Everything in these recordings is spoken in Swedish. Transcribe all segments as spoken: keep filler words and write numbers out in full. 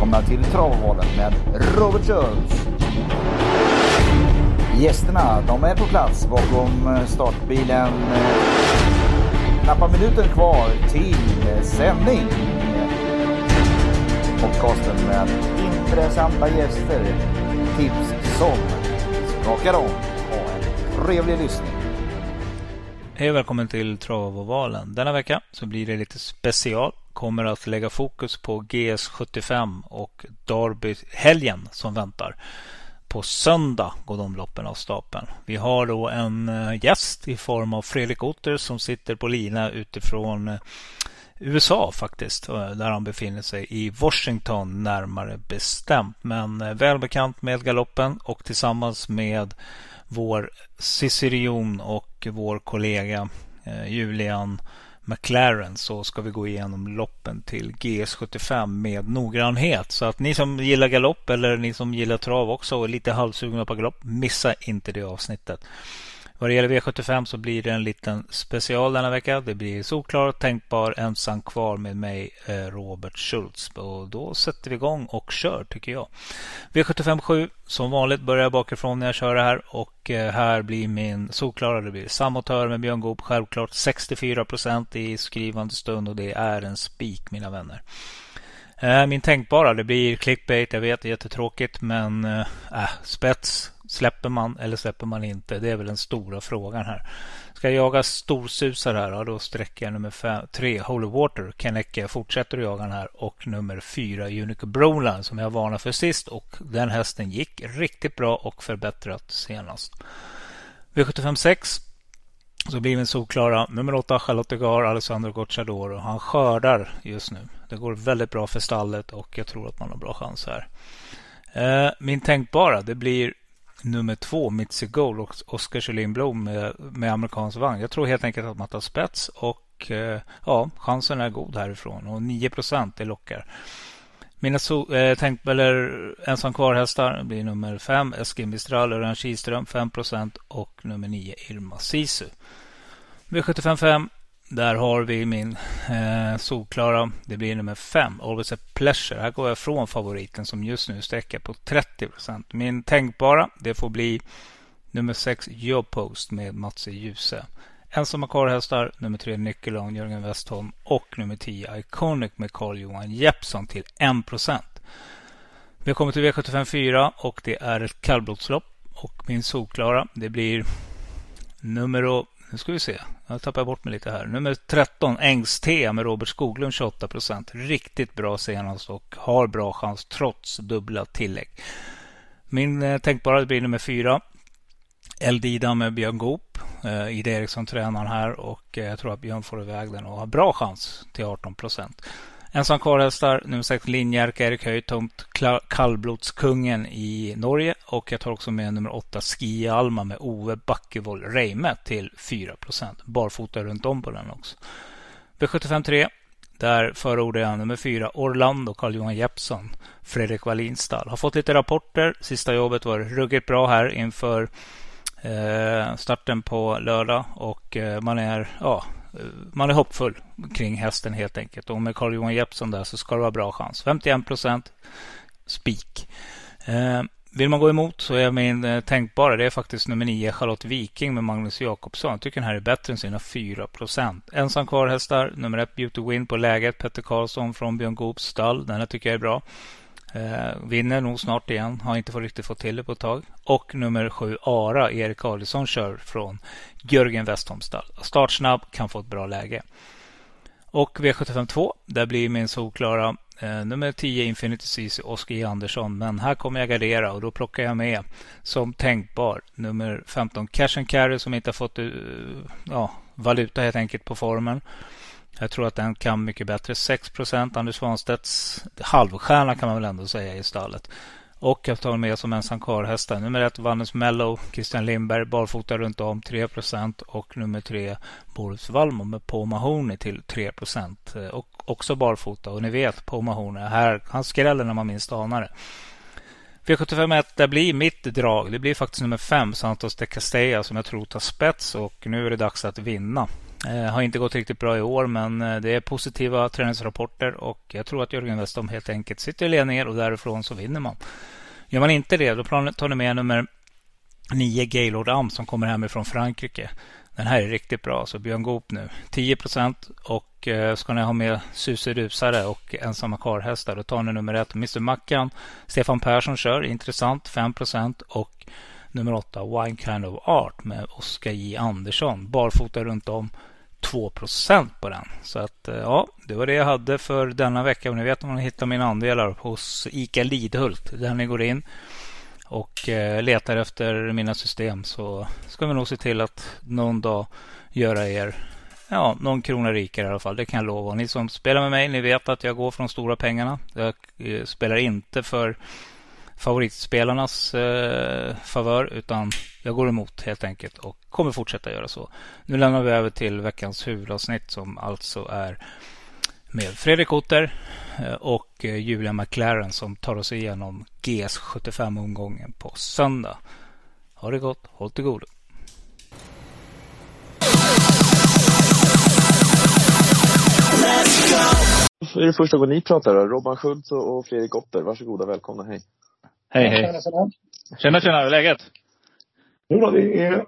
välkomna till Travovalen med Robert Schultz. Gästerna, de är på plats bakom startbilen. Knappa minuter kvar till sändning. Podcasten med intressanta gäster. Tips som skakar om. Ha en trevlig lyssning. Hej och välkommen till Travovalen. Denna vecka så blir det lite special. Kommer att lägga fokus på G S sjuttiofem och Derby-helgen som väntar. På söndag går de loppen av stapeln. Vi har då en gäst i form av Fredrik Otter som sitter på lina utifrån U S A faktiskt. Där han befinner sig i Washington närmare bestämt. Men välbekant med galoppen och tillsammans med vår Cicerion och vår kollega Julian McLaren så ska vi gå igenom loppen till G S sjuttiofem med noggrannhet. Så att ni som gillar galopp eller ni som gillar trav också och är lite halvsugna på galopp, missa inte det avsnittet. Vad det gäller V sjuttiofem så blir det en liten special denna vecka. Det blir såklart och tänkbar ensam kvar med mig, Robert Schultz. Och då sätter vi igång och kör tycker jag. V sjuttiofem sju som vanligt börjar jag bakifrån när jag kör det här. Och här blir min såklara. Det blir samotör med Björn Goop. Självklart sextiofyra procent i skrivande stund och det är en spik mina vänner. Min tänkbara, det blir clickbait. Jag vet, det är jättetråkigt men äh, spets. Släpper man eller släpper man inte? Det är väl den stora frågan här. Ska jag jaga storsusar här? Ja, då sträcker jag nummer tre, Holy Water. Kennecke fortsätter att jaga den här. Och nummer fyra, Unique Brownline som jag varnade för sist. Och den hästen gick riktigt bra och förbättrat senast. V sjuttiofem sex så blir vi solklara. Nummer åtta, Charlotte Gar, Alexander Gocchador. Han skördar just nu. Det går väldigt bra för stallet och jag tror att man har bra chans här. Min tänkbara, det blir nummer två, Mitsugo och Oskar Solinblom med, med amerikansk vagn. Jag tror helt enkelt att man tar spets och eh, ja, chansen är god härifrån och nio procent det lockar. Mina so- eh, tänk, eller, ensam kvar hästar blir nummer fem, Eskimistral och Kiström fem procent och nummer nio, Irma Sisu. V sjuttiofem fem, där har vi min eh, solklara. Det blir nummer fem, Always a pleasure. Här går jag från favoriten som just nu sträcker på trettio procent. Min tänkbara, det får bli nummer sex, Post med Matts i Ljuse. Ensamma karlhästar, nummer tre, Nyckelång, Jörgen Westholm och nummer tio, Iconic med Carl Johan Jeppsson till en procent. Vi kommer till V sjuttiofem fyra och det är ett kallblodslopp. Och min solklara, det blir nummer... Nu ska vi se. Jag tappar bort mig lite här. Nummer tretton, Ängstea med Robert Skoglund tjugoåtta procent. Riktigt bra senast och har bra chans trots dubbla tillägg. Min eh, tänkbara blir nummer fyra. Eldida med Björn Goop. Eh, Ida Eriksson tränar här och eh, jag tror att Björn får iväg den och har bra chans till arton procent. Ensam kvarhästar, nummer sex, Linjärka, Erik Höjtomt, kallblodskungen i Norge. Och jag tar också med nummer åtta, Ski Alma med Ove Backevold Reime till fyra procent. Barfota runt om på den också. V sjuttiofem tre, där förordar jag nummer fyra, Orlando, Carl Johan Jeppsson, Fredrik Wallinstall. Har fått lite rapporter. Sista jobbet var ruggigt bra här inför eh, starten på lördag. Och eh, man är... ja. Man är hoppfull kring hästen helt enkelt. Och med Carl Johan Jeppsson där så ska det vara bra chans. femtioen procent spik. Eh, vill man gå emot så är min eh, tänkbara. Det är faktiskt nummer nio, Charlotte Viking med Magnus Jakobsson. Jag tycker den här är bättre än sina fyra procent. Ensam kvar hästar. Nummer ett, Beauty Win på läget. Petter Karlsson från Björn Goops stall. Den här tycker jag är bra. Eh, vinner nog snart igen. Har inte fått riktigt fått till det på ett tag. Och nummer sju, Ara, Erik Karlsson kör från Jörgen Westholm stall. Startsnabb, kan få ett bra läge. Och V sjuttiofem två, där blir min solklara eh, nummer tio, Infinity C C, Oskar J. Andersson. Men här kommer jag gardera och då plockar jag med som tänkbar nummer femton, Cash and Carry som inte har fått uh, ja, valuta helt enkelt på formen. Jag tror att den kan mycket bättre. sex procent Anders Svanstedts halvstjärna kan man väl ändå säga i stallet. Och jag tar med som ensam karlhästar. Nummer ett, Vannes Mellow, Christian Lindberg, barfota runt om tre procent. Och nummer tre, Boris Valmo med Poma Horny till tre procent. Och också barfota. Och ni vet, Poma Horny här, han skräller när man minst anar det. V sjuttiofem ett, det blir mitt drag. Det blir faktiskt nummer fem, Santos de Castella som jag tror tar spets. Och nu är det dags att vinna. Eh, har inte gått riktigt bra i år, men det är positiva träningsrapporter och jag tror att Jörgen Westholm helt enkelt sitter i ledningen och därifrån så vinner man. Gör man inte det, då tar ni med nummer nio Gaylord Am som kommer hemifrån Frankrike. Den här är riktigt bra, så Björn Goop nu. tio procent och eh, ska ni ha med suserusare och ensamma karlhästar, då tar ni nummer ett mister Mackan. Stefan Persson kör, intressant, fem procent och nummer åtta Wine Kind of Art med Oskar J. Andersson. Barfota runt om, två procent på den. Så att ja, det var det jag hade för denna vecka. Och ni vet om man hittar mina andelar hos Ica Lidhult, där ni går in och letar efter mina system, så ska vi nog se till att någon dag göra er ja, någon krona rikare i alla fall. Det kan jag lova. Ni som spelar med mig, ni vet att jag går från stora pengarna. Jag spelar inte för favoritspelarnas eh, favör, utan jag går emot helt enkelt och kommer fortsätta göra så. Nu lämnar vi över till veckans huvudavsnitt som alltså är med Fredrik Otter och Julian McLaren som tar oss igenom G S sjuttiofem-omgången på söndag. Ha det gott, håll till godo. Det är det första gången ni pratar då. Robert Schultz och Fredrik Otter, varsågoda, välkomna, hej. Hej, hej. Tjena, tjena, hur är läget? Jo då, det är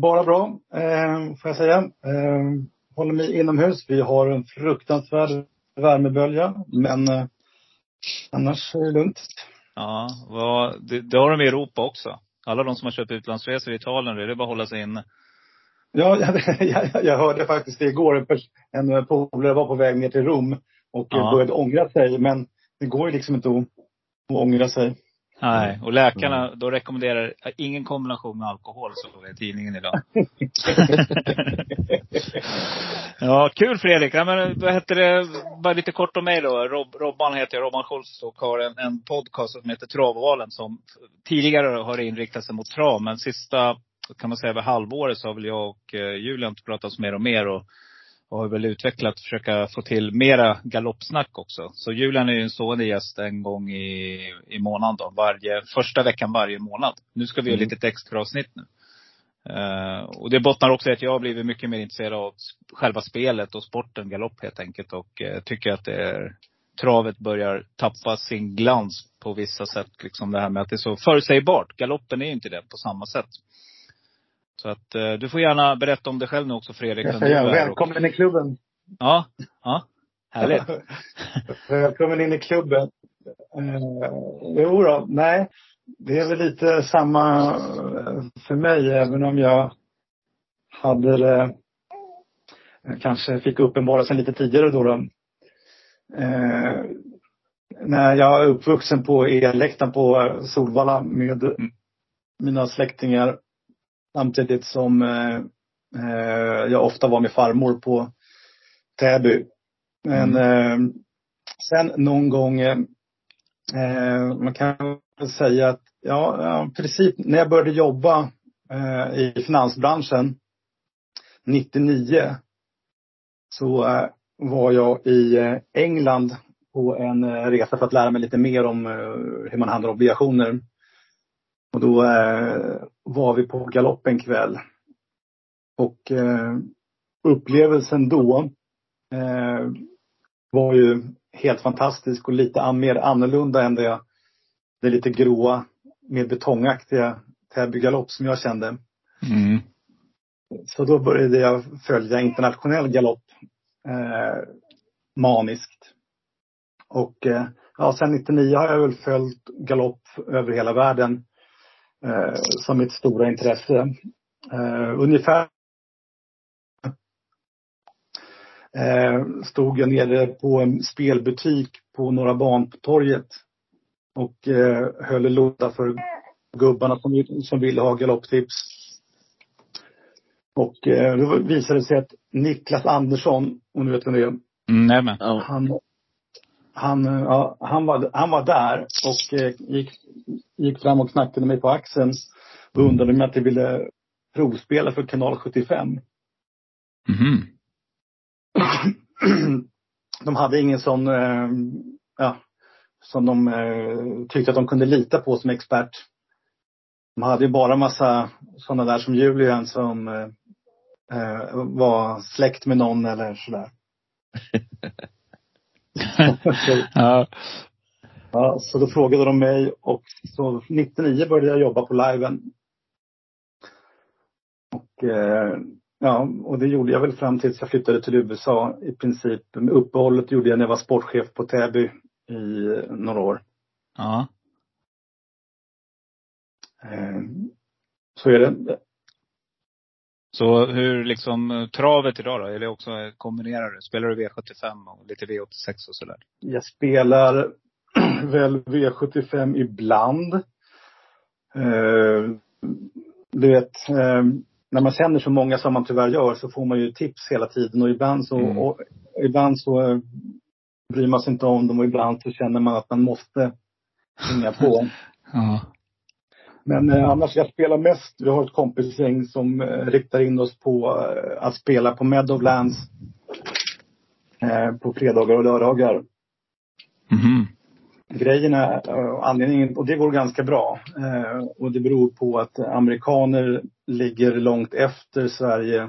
bara bra, eh, får jag säga. Eh, håller mig inomhus. Vi har en fruktansvärd värmebölja, men eh, annars är det lugnt. Ja, vad, det, det har de i Europa också. Alla de som har köpt utlandsresor i Italien, det är det bara att hålla sig inne. Ja, jag, jag, jag hörde faktiskt igår en polare var på väg ner till Rom och ja. började ångra sig, men det går ju liksom inte att ångra sig. Nej, och läkarna då rekommenderar ingen kombination med alkohol, så är tidningen idag. Ja, kul Fredrik. Ja, men vad heter det, bara lite kort om mig då. Rob, Robban heter jag, Robban Schultz, och har en, en podcast som heter Travovalen som tidigare har inriktat sig mot trav. Men sista, kan man säga, över halvåret så har väl jag och Julian pratat mer och mer och och har väl utvecklat att försöka få till mera galoppsnack också. Så Julian är ju en sån gäst en gång i, i månaden då. Varje, första veckan varje månad. Nu ska vi mm. ha lite extra avsnitt nu. Uh, och det bottnar också att jag har blivit mycket mer intresserad av själva spelet och sporten galopp helt enkelt. Och uh, tycker att det är, travet börjar tappa sin glans på vissa sätt. Liksom det här med att det är så förutsägbart. Galoppen är ju inte det på samma sätt. Så att eh, du får gärna berätta om dig själv nu också, Fredrik. Jag säger, välkommen och... in i klubben. Ja, ja, härligt. Välkommen in i klubben. Eh, jo då, nej. Det är väl lite samma för mig, även om jag hade det, jag kanske fick uppenbara sig lite tidigare då. då. Eh, när jag är uppvuxen på elläktaren på Solvalla med mm. mina släktingar. Samtidigt som eh, jag ofta var med farmor på Täby. Men mm. eh, sen någon gång, eh, man kan säga att ja, precis när jag började jobba eh, i finansbranschen nittionio så eh, var jag i England på en resa för att lära mig lite mer om eh, hur man handlar obligationer. Och då eh, var vi på galopp en kväll. Och eh, upplevelsen då eh, var ju helt fantastisk och lite mer annorlunda än det, det lite gråa, mer betongaktiga Täby galopp som jag kände. Mm. Så då började jag följa internationell galopp eh, maniskt. Och eh, ja, sedan nittionio har jag väl följt galopp över hela världen. Eh, som mitt stora intresse. Eh, ungefär eh, stod jag nere på en spelbutik på Norra Bantorget och eh, höll låda för gubbarna som, som ville ha galopptips. Och eh, då visade det sig att Niklas Andersson, om du vet vem det är, mm, oh. han, han, ja, han, var, han var där och eh, gick Gick fram och knackade mig på axeln och undrade om jag inte ville provspela för kanal sjuttiofem. Mm. De hade ingen sån eh, ja, som de eh, tyckte att de kunde lita på som expert. De hade ju bara massa sådana där som Julian som eh, eh, vara släkt med någon eller sådär. Ja. Ja, så då frågade de mig och så nittionio började jag jobba på liven. Och eh, ja, och det gjorde jag väl fram tills jag flyttade till U S A i princip. Med uppehållet gjorde jag när jag var sportchef på Täby i några år. Ja. Eh, så är det. Så hur liksom travet idag då? Eller också kombinerar du? Spelar du V sjuttiofem och lite V åttiosex och sådär? Jag spelar väl V sjuttiofem ibland. Eh, du vet, eh, när man känner så många som man tyvärr gör så får man ju tips hela tiden. Och ibland så, mm. och, ibland så bryr man sig inte om dem. Och ibland så känner man att man måste hänga på. Ja. Men eh, annars, jag spelar mest. Vi har ett kompisgäng som eh, riktar in oss på eh, att spela på Meadowlands eh, på fredagar och lördagar. Mm-hmm. Grejerna, anledningen, och det går ganska bra. Eh, och det beror på att amerikaner ligger långt efter Sverige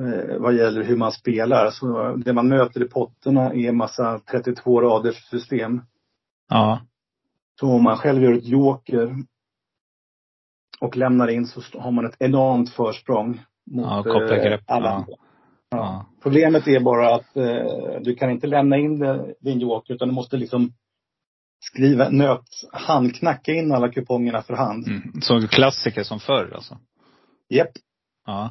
eh, vad gäller hur man spelar. Så det man möter i potterna är en massa trettiotvå raders system. Ja. Så om man själv gör ett joker och lämnar in så har man ett enormt försprång mot ja, alla. Ja. Ja. Problemet är bara att eh, du kan inte lämna in det, din joker, utan du måste liksom skriva nöt, handknacka in alla kupongerna för hand. Mm. Så klassiker som förr alltså. Japp. Yep. Ja.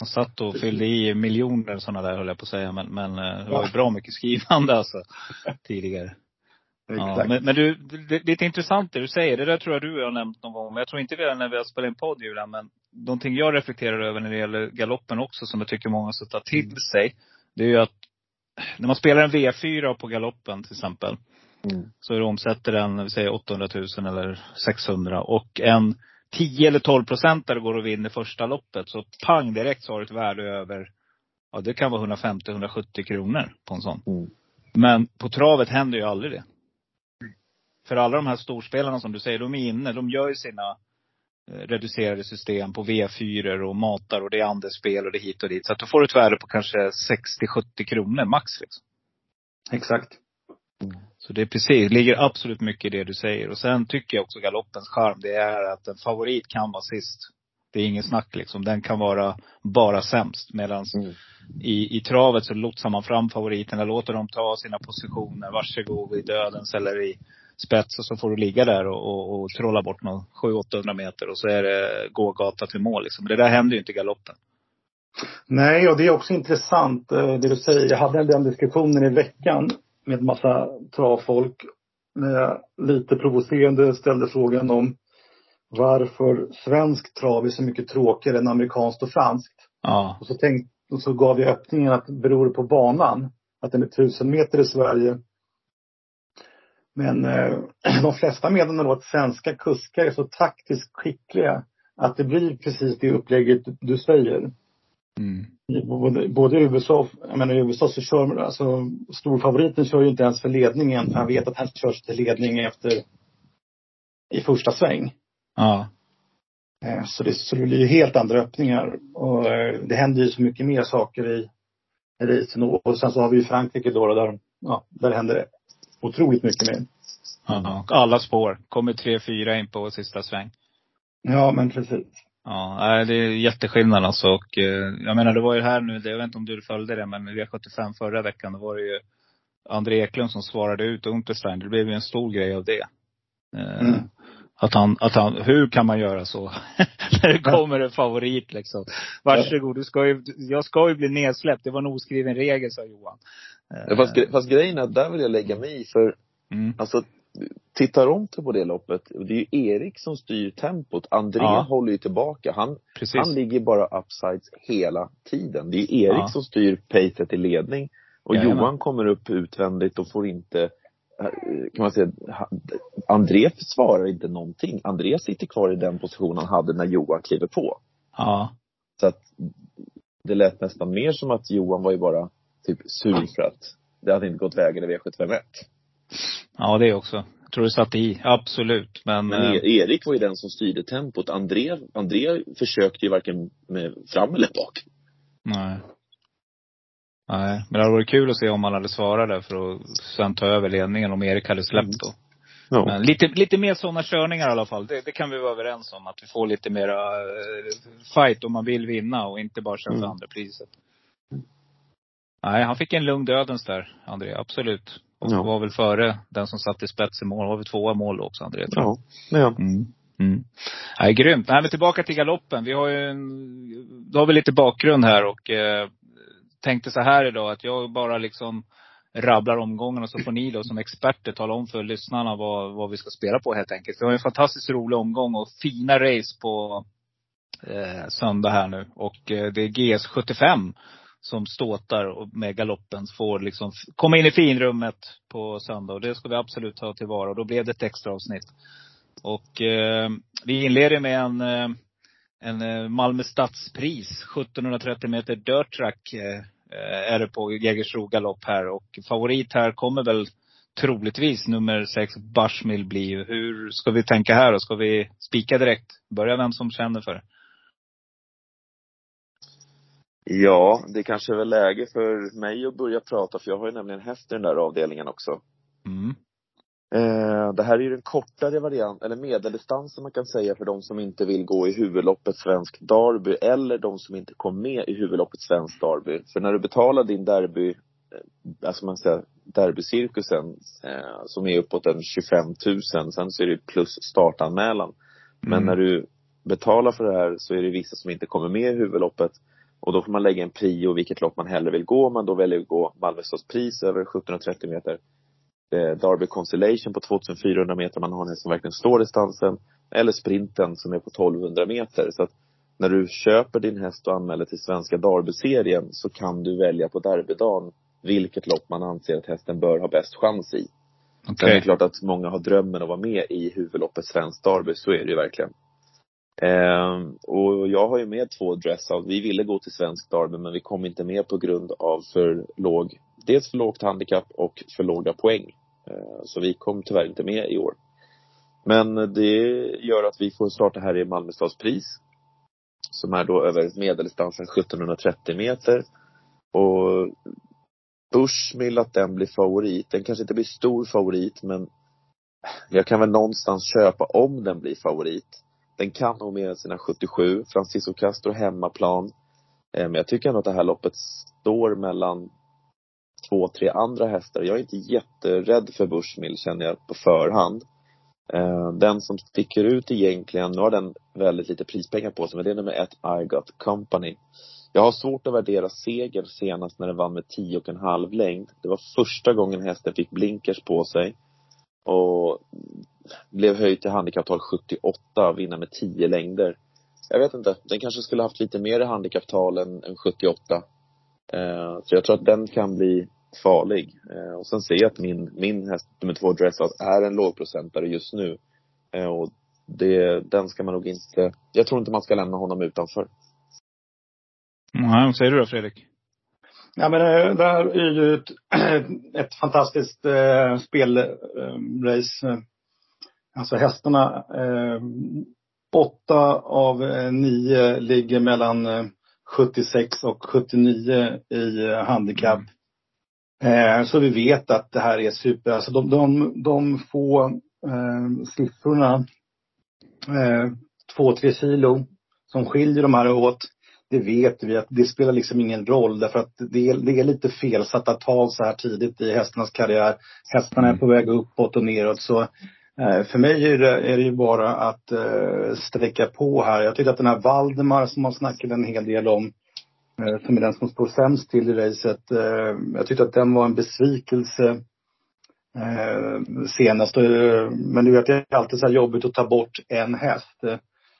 Man satt och fyllde i miljoner sådana där, höll jag på att säga. Men, men det var ju bra mycket skrivande alltså tidigare. Ja, men, men du, det, det är intressant det du säger. Det där tror jag du har nämnt någon gång. Men jag tror inte redan när vi har spelat in podd, Julian. Men någonting jag reflekterar över när det gäller galoppen också, som jag tycker många ska ta till sig, det är ju att när man spelar en V fyra på galoppen till exempel, mm. så omsätter den, säg åttahundratusen eller sexhundra. Och en tio eller tolv procentare går och vinner första loppet. Så pang direkt så har ett värde över, ja det kan vara hundrafemtio till hundrasjuttio kronor på en sån. Mm. Men på travet händer ju aldrig det. För alla de här storspelarna som du säger, de är inne, de gör ju sina reducerade system på V fyra och matar och det är andelsspel och det hit och dit. Så att du får ett värde på kanske sextio till sjuttio kronor max liksom. Exakt. Mm. Så det är precis, ligger absolut mycket i det du säger. Och sen tycker jag också galoppens charm, det är att en favorit kan vara sist. Det är ingen snack liksom. Den kan vara bara sämst. Medan mm. i, i travet så lotsar man fram favoriterna, låter dem ta sina positioner. Varsågod i dödens eller i spets, och så får du ligga där och, och, och trolla bort någon sju till åttahundra meter. Och så är det gågata till mål liksom. Det där händer ju inte i galoppen. Nej, och det är också intressant det du säger. Jag hade den diskussionen i veckan med en massa travfolk. När jag lite provocerande ställde frågan om varför svensk trav är så mycket tråkigare än amerikanskt och franskt. Ja. Och så, tänkt, och så gav jag öppningen att det beror på banan. Att den är tusen meter i Sverige. Men eh, de flesta medarna då att svenska kuskar är så taktiskt skickliga att det blir precis det upplägget du säger. Mm. Både, både i U S A, jag menar, i U S A så kör alltså, storfavoriten kör ju inte ens för ledningen. Han vet att han körs till ledning efter i första sväng. Ja. Eh, så, det, så det blir ju helt andra öppningar. Och eh, det händer ju så mycket mer saker i racen. Och sen så har vi ju Frankrike då där, ja, där händer det otroligt mycket mer. Ja, alla spår. Kommer tre fyra in på sista sväng. Ja, men precis. Ja, det är jätteskillnad alltså. Och, jag menar, det var ju här nu, jag vet inte om du följde det, men i V sjuttiofem förra veckan, då var det ju André Eklund som svarade ut Unterstein. Det blev ju en stor grej av det. Mm. Att han, att han, hur kan man göra så? När det kommer en favorit liksom. Varsågod, du ska ju, jag ska ju bli nedsläppt. Det var en oskriven regel, sa Johan. Fast, fast grejen är, där vill jag lägga mig i. För mm. alltså, tittar om till på det loppet. Det är ju Erik som styr tempot. André ja. håller ju tillbaka. Han, han ligger bara upsides hela tiden. Det är Erik ja. som styr pacet i ledning. Och Jajamän. Johan kommer upp utvändigt och får inte, kan man säga, André svarar inte någonting. André sitter kvar i den position han hade när Johan kliver på. Ja. Så att det lät nästan mer som att Johan var ju bara typ sur för att det hade inte gått vägen i V sjuttiofem. Ja, det också. Jag tror du satte i, absolut. Men, men Erik var ju den som styrde tempot. André, André försökte ju varken med fram eller bak. Nej. Nej, men det hade varit kul att se om han hade svarat där för att sen ta över ledningen om Erik hade släppt då. Mm. Men lite, lite mer sådana körningar i alla fall. Det, det kan vi vara överens om. Att vi får lite mer uh, fight om man vill vinna och inte bara köra mm. andra priset. Nej, han fick en lugn dödens där, André. Absolut. Och ja. var väl före den som satt i spets i mål. Har vi tvåa mål också, André? Tror jag. Ja, ja. Mm. Mm. Nej, grymt. Nej, men tillbaka till galoppen. Vi har ju en, då har vi lite bakgrund här och... Eh, tänkte så här idag att jag bara liksom rabblar omgången och så får ni då som experter tala om för lyssnarna vad, vad vi ska spela på helt enkelt. Det var en fantastiskt rolig omgång och fina race på eh, söndag här nu. Och eh, det är G S sjuttiofem som ståtar och med galoppen får liksom f- komma in i finrummet på söndag. Och det ska vi absolut ta tillvara och då blev det ett extra avsnitt. Och eh, vi inleder med en... Eh, En Malmö stadspris, sjuttonhundratrettio meter dirt track är det på Gägersro galopp här. Och favorit här kommer väl troligtvis nummer sex, Barsmil Bliv. Hur ska vi tänka här då? Ska vi spika direkt? Börja vem som känner för det. Ja, det kanske är väl läge för mig att börja prata. För jag har ju nämligen häst i den där avdelningen också. Mm. Eh, det här är ju den kortare variant eller medeldistansen man kan säga för de som inte vill gå i huvudloppet svensk derby eller de som inte kom med i huvudloppet svensk derby. För när du betalar din derby, eh, alltså man säger derbycirkusen eh, som är uppåt en tjugofem tusen, sen så är det plus startanmälan. Mm. Men när du betalar för det här så är det vissa som inte kommer med i huvudloppet och då får man lägga en prio vilket lopp man hellre vill gå. Man då väljer att gå Malmö stadspris över sjuttonhundratrettio meter. Derby Constellation på tjugofyrahundra meter. Man har den som verkligen står distansen. Eller sprinten som är på tolvhundra meter. Så att när du köper din häst och anmäler till svenska derbyserien så kan du välja på derbydagen vilket lopp man anser att hästen bör ha bäst chans i. Okay. Det är klart att många har drömmen att vara med i huvudloppet svensk derby. Så är det ju verkligen. ehm, Och jag har ju med två dressouts. Vi ville gå till svensk derby men vi kom inte med på grund av för låg Dels för lågt handikapp och för låga poäng. Så vi kom tyvärr inte med i år. Men det gör att vi får starta här i Malmö stadspris. Som är då över medeldistansen sjuttonhundratrettio meter. Och Bushmill att den blir favorit. Den kanske inte blir stor favorit. Men jag kan väl någonstans köpa om den blir favorit. Den kan nog med sina sjuttiosju. Francisco Castro hemmaplan. Men jag tycker ändå att det här loppet står mellan två, tre andra hästar. Jag är inte jätterädd för Bushmill känner jag på förhand. Eh, den som sticker ut egentligen, nu har den väldigt lite prispengar på sig, men det är nummer ett, I Got Company. Jag har svårt att värdera seger senast när den vann med tio och en halv längd. Det var första gången hästen fick blinkers på sig och blev höjd till handikapptal sjuttioåtta, vinna med tio längder. Jag vet inte, den kanske skulle haft lite mer i handikapptal än, än sjuttioåtta. Så jag tror att den kan bli farlig. Och sen ser jag att min, min häst nummer två Dressas är en lågprocentare just nu. Och det, den ska man nog inte, jag tror inte man ska lämna honom utanför. Nej, vad säger du då, Fredrik? Ja, men det här är ju ett, ett fantastiskt eh, spelrace. Alltså hästarna eh, åtta av nio ligger mellan eh, sjuttiosex och sjuttionio i handikapp. Mm. Eh, så vi vet att det här är super. Alltså de, de, de få eh, siffrorna, två till tre eh, kilo som skiljer de här åt. Det vet vi att det spelar liksom ingen roll. Därför att det, det är lite felsatta tal så här tidigt i hästarnas karriär. Hästarna mm. är på väg uppåt och neråt. Så eh, för mig är det, är det ju bara att Eh, sträcka på här. Jag tycker att den här Valdemar som man snackade en hel del om, som är den som står sämst till i racet, jag tyckte att den var en besvikelse senast. Men du vet, det är alltid så här jobbigt att ta bort en häst.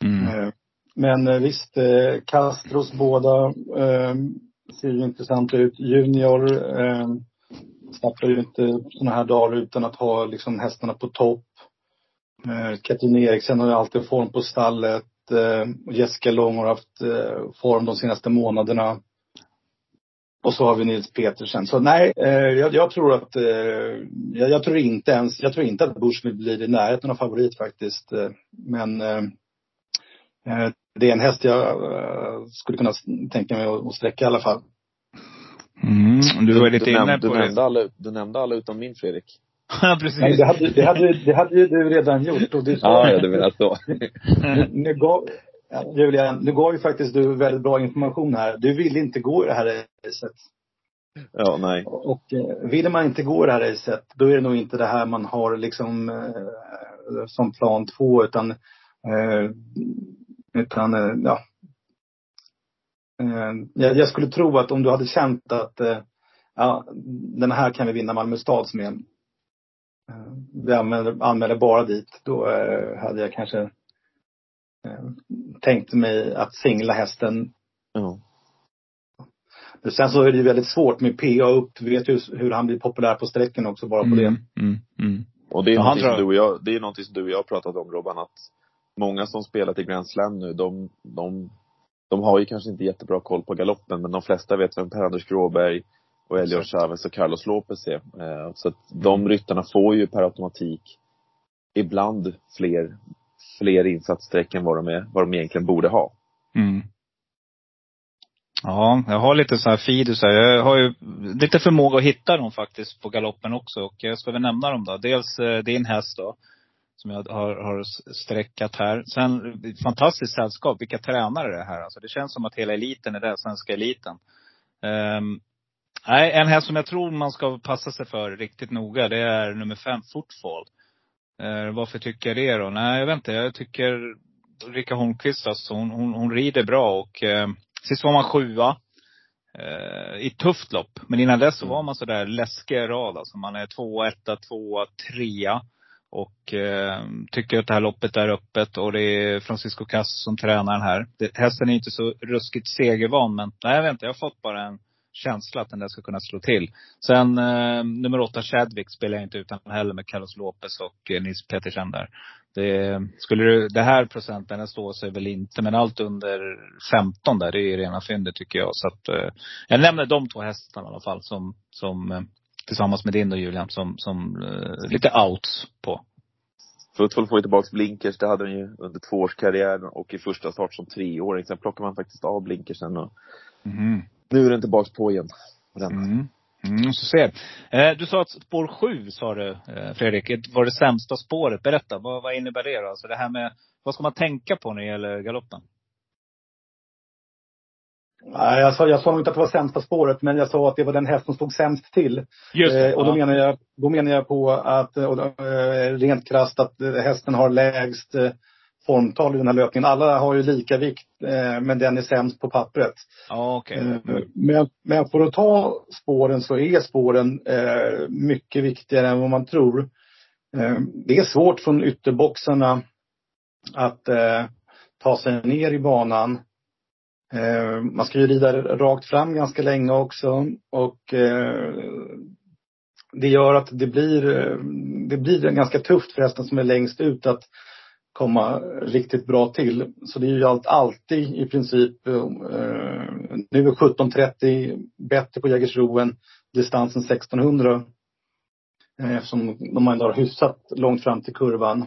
Mm. Men visst, Castros båda ser ju intressant ut. Junior startar ju inte sådana här dagar utan att ha liksom hästarna på topp. Katrin Eriksen har alltid form på stallet. Jessica Lång har haft form de senaste månaderna. Och så har vi Nils Petersen. Så nej, eh, jag, jag tror att eh, jag, jag tror inte ens jag tror inte att Barsmil blir i närheten av favorit faktiskt. Eh, men eh, eh, det är en häst jag eh, skulle kunna tänka mig att sträcka i alla fall. Mm, du var lite inne på det. Du nämnde alla utom min, Fredrik. Ja, precis. Nej, det hade det hade det hade ju du redan gjort och du sa, ja, ja, det menar så. Nu, nu går Julian, nu går ju faktiskt du väldigt bra information här. Du vill inte gå i det här racet. Ja, nej. Och, och vill man inte gå i det här racet, då är det nog inte det här man har liksom eh, som plan två, utan eh, utan eh, ja. Eh, jag, jag skulle tro att om du hade känt att eh, ja, den här kan vi vinna Malmö stads med. Eh, vi anmäler, anmäler bara dit, då eh, hade jag kanske tänkte mig att singla hästen. Ja. Sen så är det ju väldigt svårt med P A upp. Du vet ju hur han blir populär på sträcken också, bara på mm, det. Mm, mm. Och det är, ja, som du och jag, det är någonting som du och jag har pratat om, Robban, att många som spelar till Grand Slam nu, de, de, de har ju kanske inte jättebra koll på galoppen, men de flesta vet vem Per-Anders Gråberg och Elio Chavez och Carlos Lopez är. Så att de ryttarna får ju per automatik ibland fler fler insatssträck än vad de, är, vad de egentligen borde ha. Mm. Ja, jag har lite så här feedus här. Jag har ju lite förmåga att hitta dem faktiskt på galoppen också. Och jag ska väl nämna dem då. Dels eh, din häst då, som jag har, har sträckat här. Sen, fantastiskt sällskap. Vilka tränare det är här. Alltså, det känns som att hela eliten är där, svenska eliten. Um, nej, en häst som jag tror man ska passa sig för riktigt noga, det är nummer fem, Footfall. Eh, varför tycker jag det då? Nej, jag vet inte. Jag tycker Rika Holmqvist, alltså, hon, hon, hon rider bra. Och eh, sist var man sjua eh, i tufft lopp. Men innan dess så var man så där läskiga rad. Alltså, man är tvåa, etta, tvåa, trea. Och eh, tycker att det här loppet är öppet. Och det är Francisco Castro som tränar den här. Det, hästen är inte så ruskigt segervan. Men nej, jag vet inte. Jag har fått bara en känsla att den där ska kunna slå till. Sen eh, nummer åtta Chadwick spelar jag inte utan heller, med Carlos Lopez och eh, Nils Petersen där. Det, skulle du, det här procenten står sig väl inte, men allt under femton där, det är rena fyndet tycker jag. Så att, eh, jag nämner de två hästarna i alla fall som, som eh, tillsammans med din och Julian som, som eh, lite outs på. Footfall får ju tillbaka blinkers. Det hade den ju under två års karriär och i första start som treåring. Sen plockar man faktiskt av blinkersen och mm. Nu är den tillbaka på igen. Mm. Mm, så ser. Eh, du sa att spår sju, sa du, eh, Fredrik, var det sämsta spåret. Berätta, vad, vad innebär det då? Alltså det här med, vad ska man tänka på när det gäller galoppen? Nej, jag sa, jag sa inte att det var sämsta spåret, men jag sa att det var den häst som stod sämst till. Just det, eh, och då, ja. menar jag, då menar jag på att, och, eh, rent krasst, att hästen har lägst eh, formtal i den här löpningen. Alla har ju lika vikt, eh, men den är sämst på pappret. Ah, okay. eh, men, men för att ta spåren så är spåren eh, mycket viktigare än vad man tror. Eh, det är svårt från ytterboxarna att eh, ta sig ner i banan. Eh, man ska ju rida rakt fram ganska länge också. Och eh, det gör att det blir, det blir ganska tufft för hästen som är längst ut att komma riktigt bra till. Så det är ju allt, alltid i princip. Eh, nu är sjutton trettio bättre på Gägersro än distansen sexton hundra. Eh, eftersom de ändå har hyfsat långt fram till kurvan.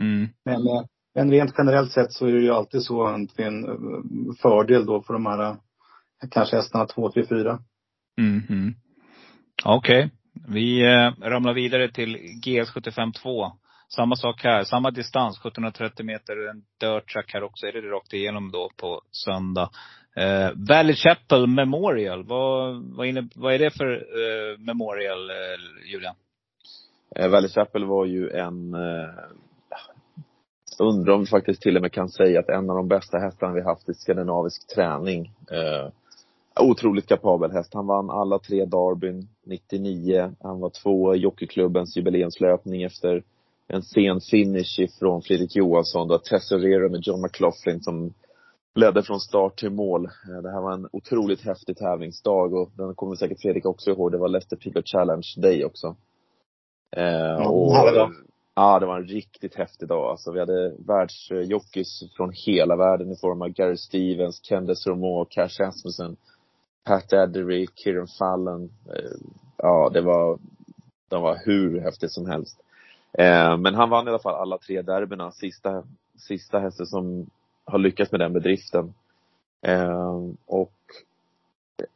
Mm. Men, eh, men rent generellt sett så är det ju alltid så att en fördel då för de här kanske hästarna två, tre, fyra. Mm-hmm. Okej. Okay. Vi eh, ramlar vidare till G S sjuttiofem två. Samma sak här, samma distans, sjuttonhundratrettio meter, en dirt track här också. Är det rakt igenom då på söndag. Eh, Valley Chapel Memorial, vad, vad, inne, vad är det för eh, Memorial, eh, Julian? Eh, Valley Chapel var ju en, eh, undrar om vi faktiskt till och med kan säga att en av de bästa hästarna vi haft i skandinavisk träning. Eh, otroligt kapabel häst, han vann alla tre derbyn nittionio, han var två i jockeyklubbens jubileumslöpning efter en sen finish från Fredrik Johansson. Då Tesserera med John McLaughlin som ledde från start till mål. Det här var en otroligt häftig tävlingsdag. Och den kommer säkert Fredrik också ihåg. Det var Leicester Piglet Challenge Day också. Eh, och, ja, ah, det var en riktigt häftig dag. Alltså, vi hade världsjockeys från hela världen i form av Gary Stevens, Candace Romo och Cash Asmussen. Pat Addery, Kieran Fallon. Ja, det var, de var hur häftigt som helst. Men han vann i alla fall alla tre derbyna. Sista, sista hästen som har lyckats med den bedriften. Och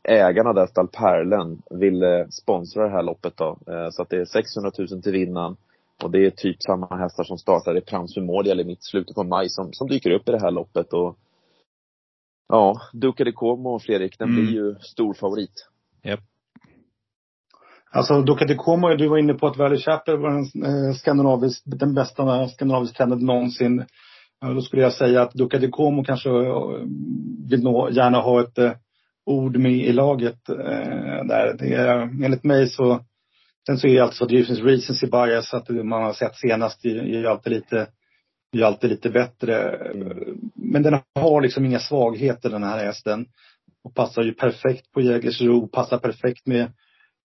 ägarna där, Stall Perlen, ville sponsra det här loppet då. Så att det är sexhundratusen till vinnaren. Och det är typ samma hästar som startar i Prams Primordial i mitt slutet på maj som, som dyker upp i det här loppet. Och ja, Duca de Como, Fredrik, den mm. blir ju stor favorit. Yep. Alltså Duca de Como, du var inne på att Valley Chapel var en, eh, skandinavisk, den bästa skandinavisk trenden någonsin. Då skulle jag säga att Duca de Como kanske vill nå, gärna ha ett eh, ord med i laget. Eh, där. Det är, enligt mig så, sen så är alltså det finns recency bias att man har sett senast är ju alltid lite är alltid lite bättre. Men den har liksom inga svagheter, den här hästen. Och passar ju perfekt på Gägersro, passar perfekt med,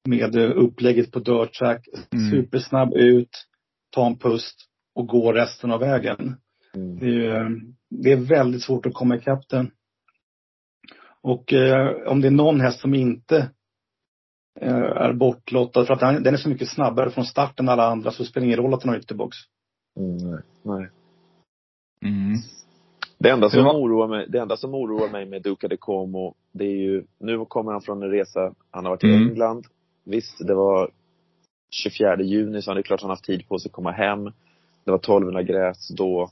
med upplägget på dirt track. Mm. Supersnabb ut, ta en pust och gå resten av vägen. Mm. Det, är, det är väldigt svårt att komma ikapp den. Och eh, om det är någon häst som inte är bortlottad, för att den, den är så mycket snabbare från starten än alla andra, så spelar ingen roll att den har ytterbox. Mm, nej, nej. Mm. Det enda som ja. oroar mig, det enda som oroar mig med Duca de Como, det är ju, nu kommer han från en resa, han har varit mm. i England. Visst, det var tjugofjärde juni, så han är klart han haft tid på sig att komma hem. Det var tolvhundra gräs då.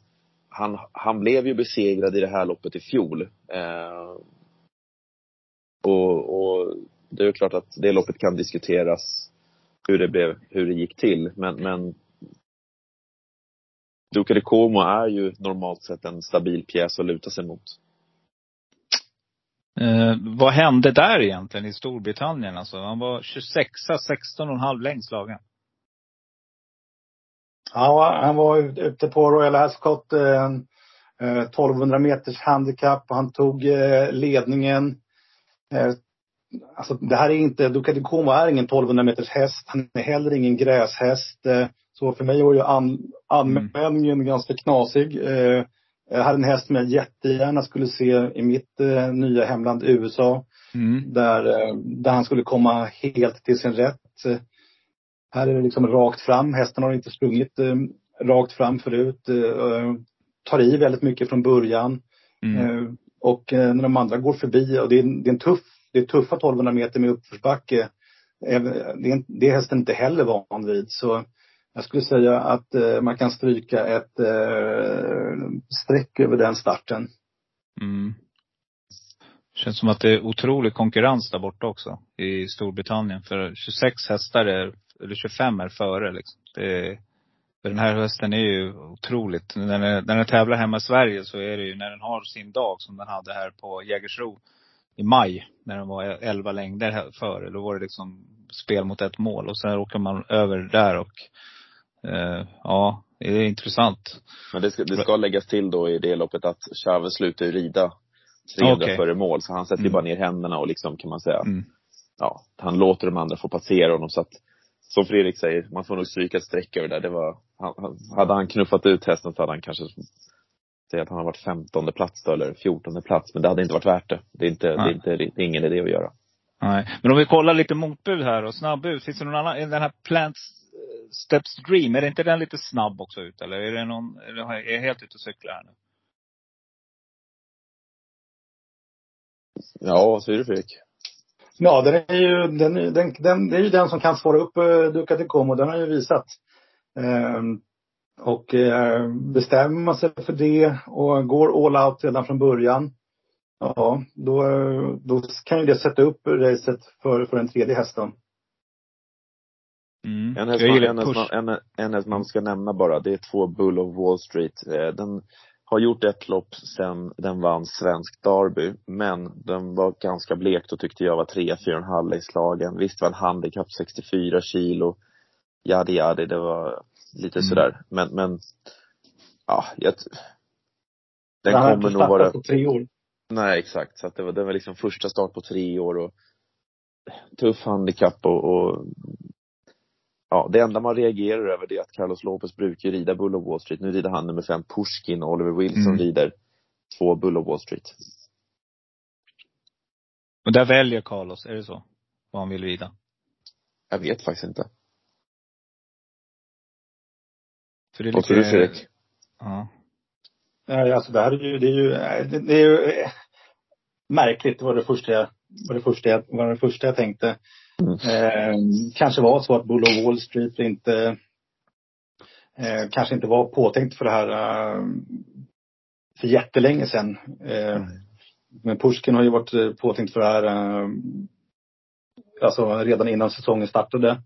Han, han blev ju besegrad i det här loppet i fjol. Eh, och, och det är ju klart att det loppet kan diskuteras hur det blev, hur det gick till, men men Duca de Como är ju normalt sett en stabil pjäs att luta sig mot. Eh, vad hände där egentligen i Storbritannien? Alltså, han var tjugosexa, sexton och en halv längst lagen. Ja, han var ute på Royal Ascot, eh, eh, tolvhundra meters handikapp, och han tog eh, ledningen. Eh, Alltså, det här är inte, Duca de Como är ingen tolvhundra meters häst. Han är heller ingen gräshäst. Så för mig var ju an, användningen mm. ganska knasig. Eh, jag hade en häst som jag jättegärna skulle se i mitt eh, nya hemland U S A. Mm. Där, eh, där han skulle komma helt till sin rätt. Eh, här är det liksom rakt fram. Hästen har inte sprungit eh, rakt fram förut. Eh, tar i väldigt mycket från början. Mm. Eh, och eh, när de andra går förbi, och det är, det är en tuff Det är tuffa tolvhundra meter med uppförsbacke. Det är hästen inte heller van vid. Så jag skulle säga att man kan stryka ett streck över den starten. Mm. Känns som att det är otrolig konkurrens där borta också. I Storbritannien. För tjugosex hästar är, eller tjugofem är före. Liksom. Det är, den här hösten är ju otroligt. När den, när den tävlar hemma i Sverige, så är det ju när den har sin dag som den hade här på Jägersro. I maj, när den var elva längder före, då var det liksom spel mot ett mål. Och sen råkar man över där, och eh, ja, det är intressant. Men det ska, det ska läggas till då i det loppet att Chavez slutar rida tre okay. före mål. Så han sätter mm. bara ner händerna och liksom, kan man säga, mm. ja, han låter de andra få passera honom. Så att, som Fredrik säger, man får nog stryka ett streck över det där. Det var, han, han, hade han knuffat ut hästen så hade han kanske... säga att han har varit femtonde plats då, eller fjortonde plats. Men det hade inte varit värt det. Det är, inte, det är inte, det är ingen idé att göra. Nej. Men om vi kollar lite motbud här och snabbut. Finns det någon annan? Den här Plant Steps Dream, är det inte den lite snabb också ut? Eller är det någon, är jag helt ute och cyklar här nu? Ja, så är det Fredrik. Ja, den är ju den, den, den, det är ju den som kan svara upp uh, Duca de Como. Den har ju visat. Um, Och eh, bestämmer man sig för det och går all out redan från början, ja, då, då kan ju det sätta upp racet för, för den tredje hästen. Mm. En, häst man, en, häst man, en, en häst man ska nämna bara, det är två Bull of Wall Street. Den har gjort ett lopp sedan den vann svensk derby, men den var ganska blekt och tyckte jag var tre fyra komma fem i slagen. Visst var en handikapp sextiofyra kilo, jadi jadi, det var... lite mm. sådär, men, men ja, jag, den kommer nog vara på tre år. Nej, exakt, så att det var, det var liksom första start på tre år och tuff handikapp och, och ja, det enda man reagerar över det är att Carlos Lopez brukar rida Bull of Wall Street. Nu rider han nummer fem Pushkin, och Oliver Wilson mm. rider två Bull of Wall Street. Men där väljer Carlos, är det så? Vad han vill rida? Jag vet faktiskt inte. För det är lite... Vad tror du, Fredrik? Ja. Nej, alltså det här är ju, det är ju, det är ju äh, märkligt. Det var det första jag, var det första jag, var det första jag tänkte. Mm. Eh, kanske var så att Bull of Wall Street inte, eh, kanske inte var påtänkt för det här äh, för jättelänge sedan. Eh, mm. Men Pushkin har ju varit påtänkt för det här äh, alltså redan innan säsongen startade.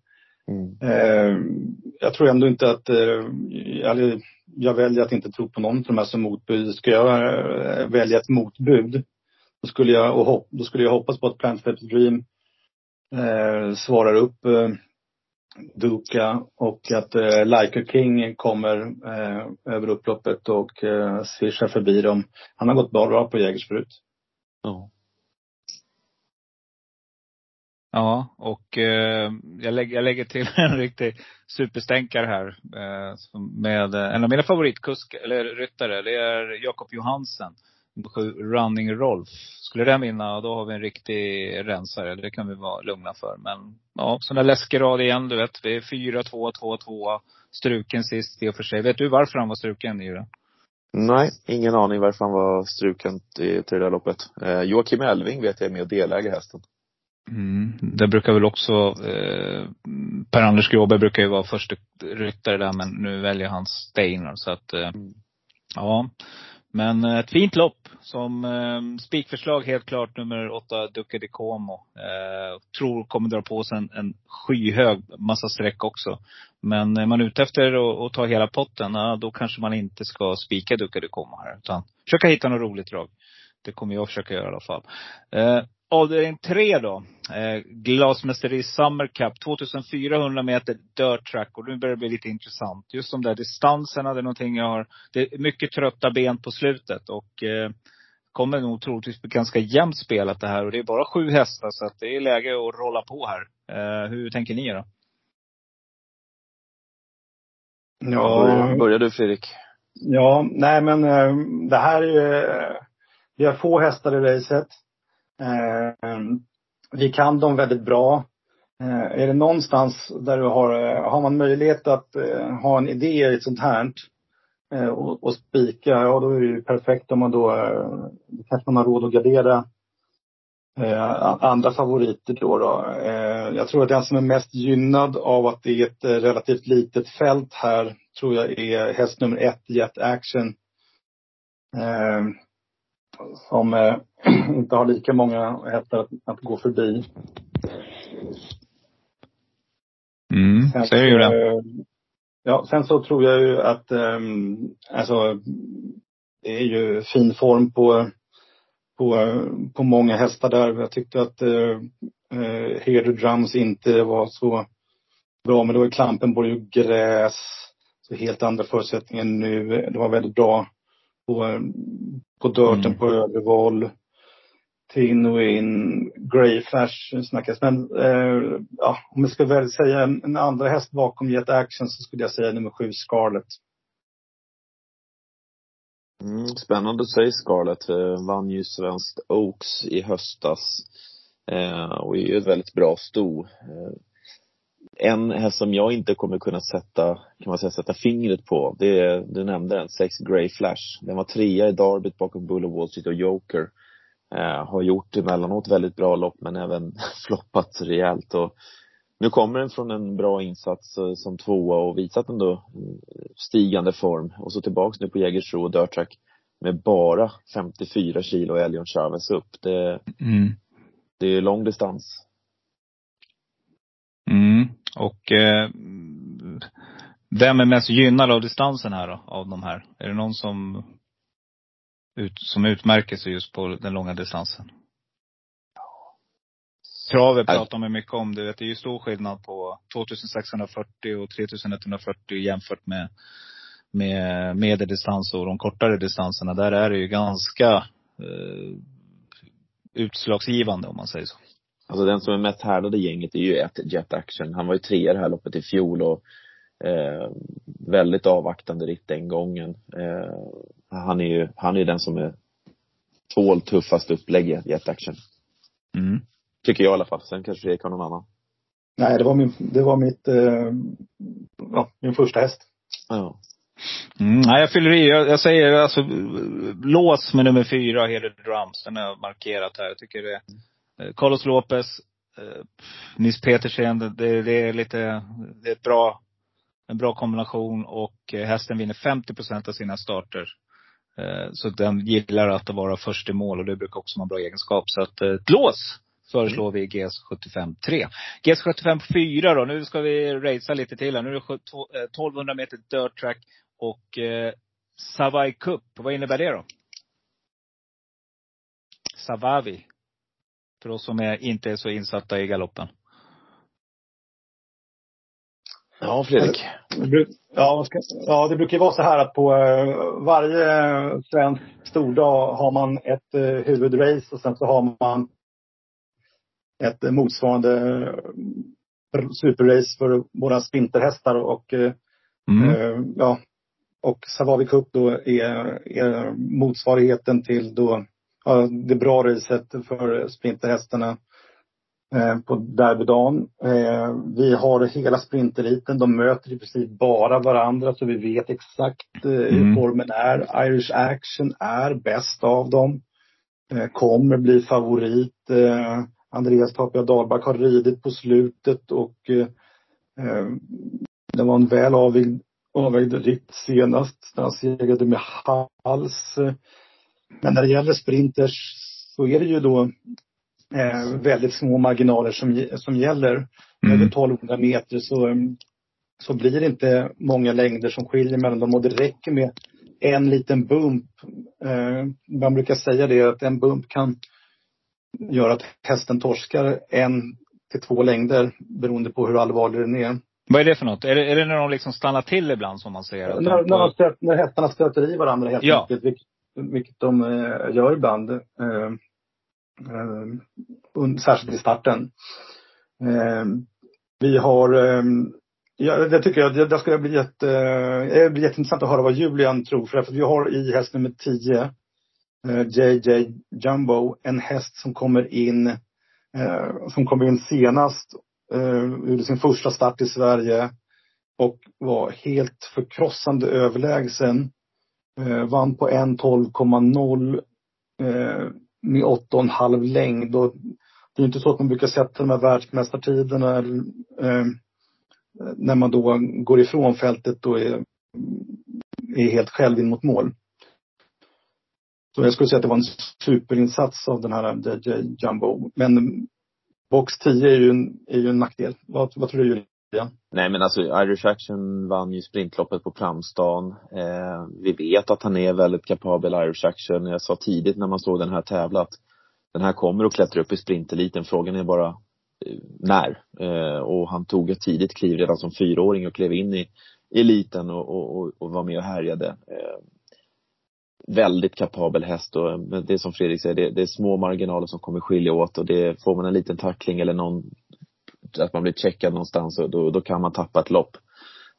Mm. Eh, jag tror ändå inte att eh, jag, jag väljer att inte tro på någon för de här som motbud. Ska jag eh, välja ett motbud, då skulle jag, och hopp, då skulle jag hoppas på att Plant Fed Dream eh, svarar upp eh, Duka, och att eh, Like a King kommer eh, över upploppet och eh, swishar förbi dem. Han har gått bra på Jägers förut. Ja. Ja, och eh, jag, lägger, jag lägger till en riktig superstänkare här. Eh, med en av mina favoritkusk, eller ryttare, det är Jakob Johansen. Running Rolf. Skulle den vinna, då har vi en riktig rensare. Det kan vi vara lugna för. Men ja, sån där läskerad igen, du vet. Det är fyra två två två. Struken sist i och för sig. Vet du varför han var struken i det? Nej, ingen aning varför han var struken till det där loppet. Eh, Joakim Elving vet jag är med och deläger hästen. Mm. Det brukar väl också eh, Per-Anders Gråberg brukar ju vara första ryttare där, men nu väljer han Steinar, så att eh, ja, men eh, ett fint lopp som eh, spikförslag helt klart nummer åtta Ducke de Como. Eh, tror kommer dra på sig en, en skyhög massa sträck också, men när man är ute efter att ta hela potten, ja, då kanske man inte ska spika Ducke de Como här, utan försöka hitta något roligt drag. Det kommer jag försöka göra i alla fall. eh, Avdelning tre då. Eh, Glasmästeri Summer Cup. tjugofyrahundra meter dirt track. Och nu börjar det bli lite intressant. Just de där distanserna. Det är någonting jag har. Det är mycket trötta ben på slutet. Och eh, kommer nog troligtvis bli ganska jämnt spelat det här. Och det är bara sju hästar. Så att det är läge att rolla på här. Eh, hur tänker ni då? Ja, börjar du, Fredrik? Ja, nej men eh, det här är ju. Eh, vi har få hästar i racet. Eh, vi kan dem väldigt bra. Eh, är det någonstans där du har, har man möjlighet att eh, ha en idé i ett sånt här eh, och, och spika, ja då är det ju perfekt om man då eh, kanske man har råd att gardera eh, andra favoriter då. då. Eh, jag tror att den som är mest gynnad av att det är ett eh, relativt litet fält här, tror jag är häst nummer ett, Jet Action. Eh, Som eh, inte har lika många hästar att, att gå förbi. Mm, sen, så är det ju det. Ja, sen så tror jag ju att eh, alltså, det är ju fin form på, på, på många hästar där. Jag tyckte att eh, Here the Drums inte var så bra. Men då är Klampenborg ju gräs. Så helt andra förutsättningar nu. Det var väldigt bra. På, på dörten, mm. på övervåld. Tinoin, Grey Flash snackas. Men eh, ja, om jag ska väl säga en, en andra häst bakom Jet Action, så skulle jag säga nummer sju Scarlet. Mm, spännande att säga Scarlet. Eh, vann ju Svenskt Oaks i höstas. Eh, och är ju ett väldigt bra sto. Eh, en häst som jag inte kommer kunna sätta, kan man säga, sätta fingret på, det är, du nämnde den, sex Grey Flash. Den var trea i derbyt bakom Bull of Wall Street och Joker. Eh, har gjort emellanåt väldigt bra lopp, men även floppat rejält. Och nu kommer den från en bra insats eh, som tvåa och visat ändå stigande form. Och så tillbaks nu på Gägersro och dirt track med bara femtiofyra kilo Elion Chavez upp. Det, mm. det är lång distans. Mm. Och eh, vem är mest gynnad av distansen här då, av de här? Är det någon som, ut, som utmärker sig just på den långa distansen? Travet pratar man mycket om, du vet, det är ju stor skillnad på tjugosexhundrafyrtio och tretusenetthundrafyrtio jämfört med, med medeldistans och de kortare distanserna. Där är det ju ganska eh, utslagsgivande om man säger så. Alltså den som är mest härdade gänget är ju ett Jet Action. Han var ju trea det här loppet i fjol och eh, väldigt avvaktande ritt den gången. Eh, han är ju han är den som är tål tuffast upplägget, Jet Action. Mm. Tycker jag i alla fall. Sen kanske det kan någon annan. Nej, det var min, det var mitt, eh, ja, min första häst. Ja. Mm, nej, jag fyller i. Jag, jag säger alltså, lås med nummer fyra, Hele Drums. Den är markerat här. Jag tycker det. Eh, Carlos Lopez, eh, Nils Petersen. Det, det är lite, det är ett bra, en bra kombination. Och eh, hästen vinner femtio procent av sina starter. Eh, så den gillar att vara först i mål. Och det brukar också vara en bra egenskap. Så att eh, ett lås föreslår vi G S sjuttiofem tre. G S sjuttiofem fyra då. Nu ska vi racea lite till här. Nu är det tolvhundra meter dirt track och eh, Savai Cup. Vad innebär det då? Savavi. För oss som är, inte är så insatta i galoppen. Ja, Fredrik. Ja, ja, det brukar vara så här att på varje svensk stordag har man ett huvudrace och sen så har man ett motsvarande superrace för våra sprinterhästar. Och, mm. eh, ja, och Savavi Cup då är, är motsvarigheten till då, ja, det bra racet för sprinterhästarna eh, på derbydagen. Eh, vi har hela sprinteriten. De möter i princip bara varandra så vi vet exakt eh, mm. hur formen är. Irish Action är bäst av dem. Eh, kommer bli favorit. Eh, Andreas Tapia Dahlback har ridit på slutet och eh, det var en väl avvägd, avvägd ritt senast när han segrade med hals. Men när det gäller sprinters så är det ju då eh, väldigt små marginaler som, som gäller. Mm. Över tolvhundra meter så, så blir det inte många längder som skiljer mellan dem och det räcker med en liten bump. Eh, man brukar säga det att en bump kan gör att hästen torskar en till två längder beroende på hur allvarlig den är. Vad är det för något? Är det, är det när de liksom stannar till ibland som man säger? Att när, de... när, stöter, när hästarna stöter i varandra helt ja. enkelt, vilket, vilket de eh, gör ibland. Eh, eh, särskilt i starten. Eh, vi har eh, ja, det tycker jag, det, det ska bli jätte, eh, det blir jätteintressant att höra vad Julian tror för, för vi har i häst nummer tio J J Jumbo, en häst som kommer in eh, som kom in senast eh, ur sin första start i Sverige och var helt förkrossande överlägsen, eh, vann på en tolv komma noll eh, med åtta komma fem längd och det är inte så att man brukar sätta de här världsmästartiderna eh, när man då går ifrån fältet och är, är helt själv in mot mål. Så jag skulle säga att det var en superinsats av den här D J Jumbo. Men box tio är ju en, är ju en nackdel. Vad, vad tror du, Julia? Nej, men alltså Irish Action vann ju sprintloppet på Pramstan. Eh, vi vet att han är väldigt kapabel, Irish Action. Jag sa tidigt när man såg den här tävlat. Den här kommer och klättrar upp i sprinteliten. Frågan är bara eh, när. Eh, och han tog ett tidigt kliv redan som fyraåring och klev in i eliten och, och, och, och var med och härjade. Eh, Väldigt kapabel häst och det är som Fredrik säger, det, det är små marginaler som kommer skilja åt och det, får man en liten tackling eller någon, att man blir checkad någonstans och då, då kan man tappa ett lopp.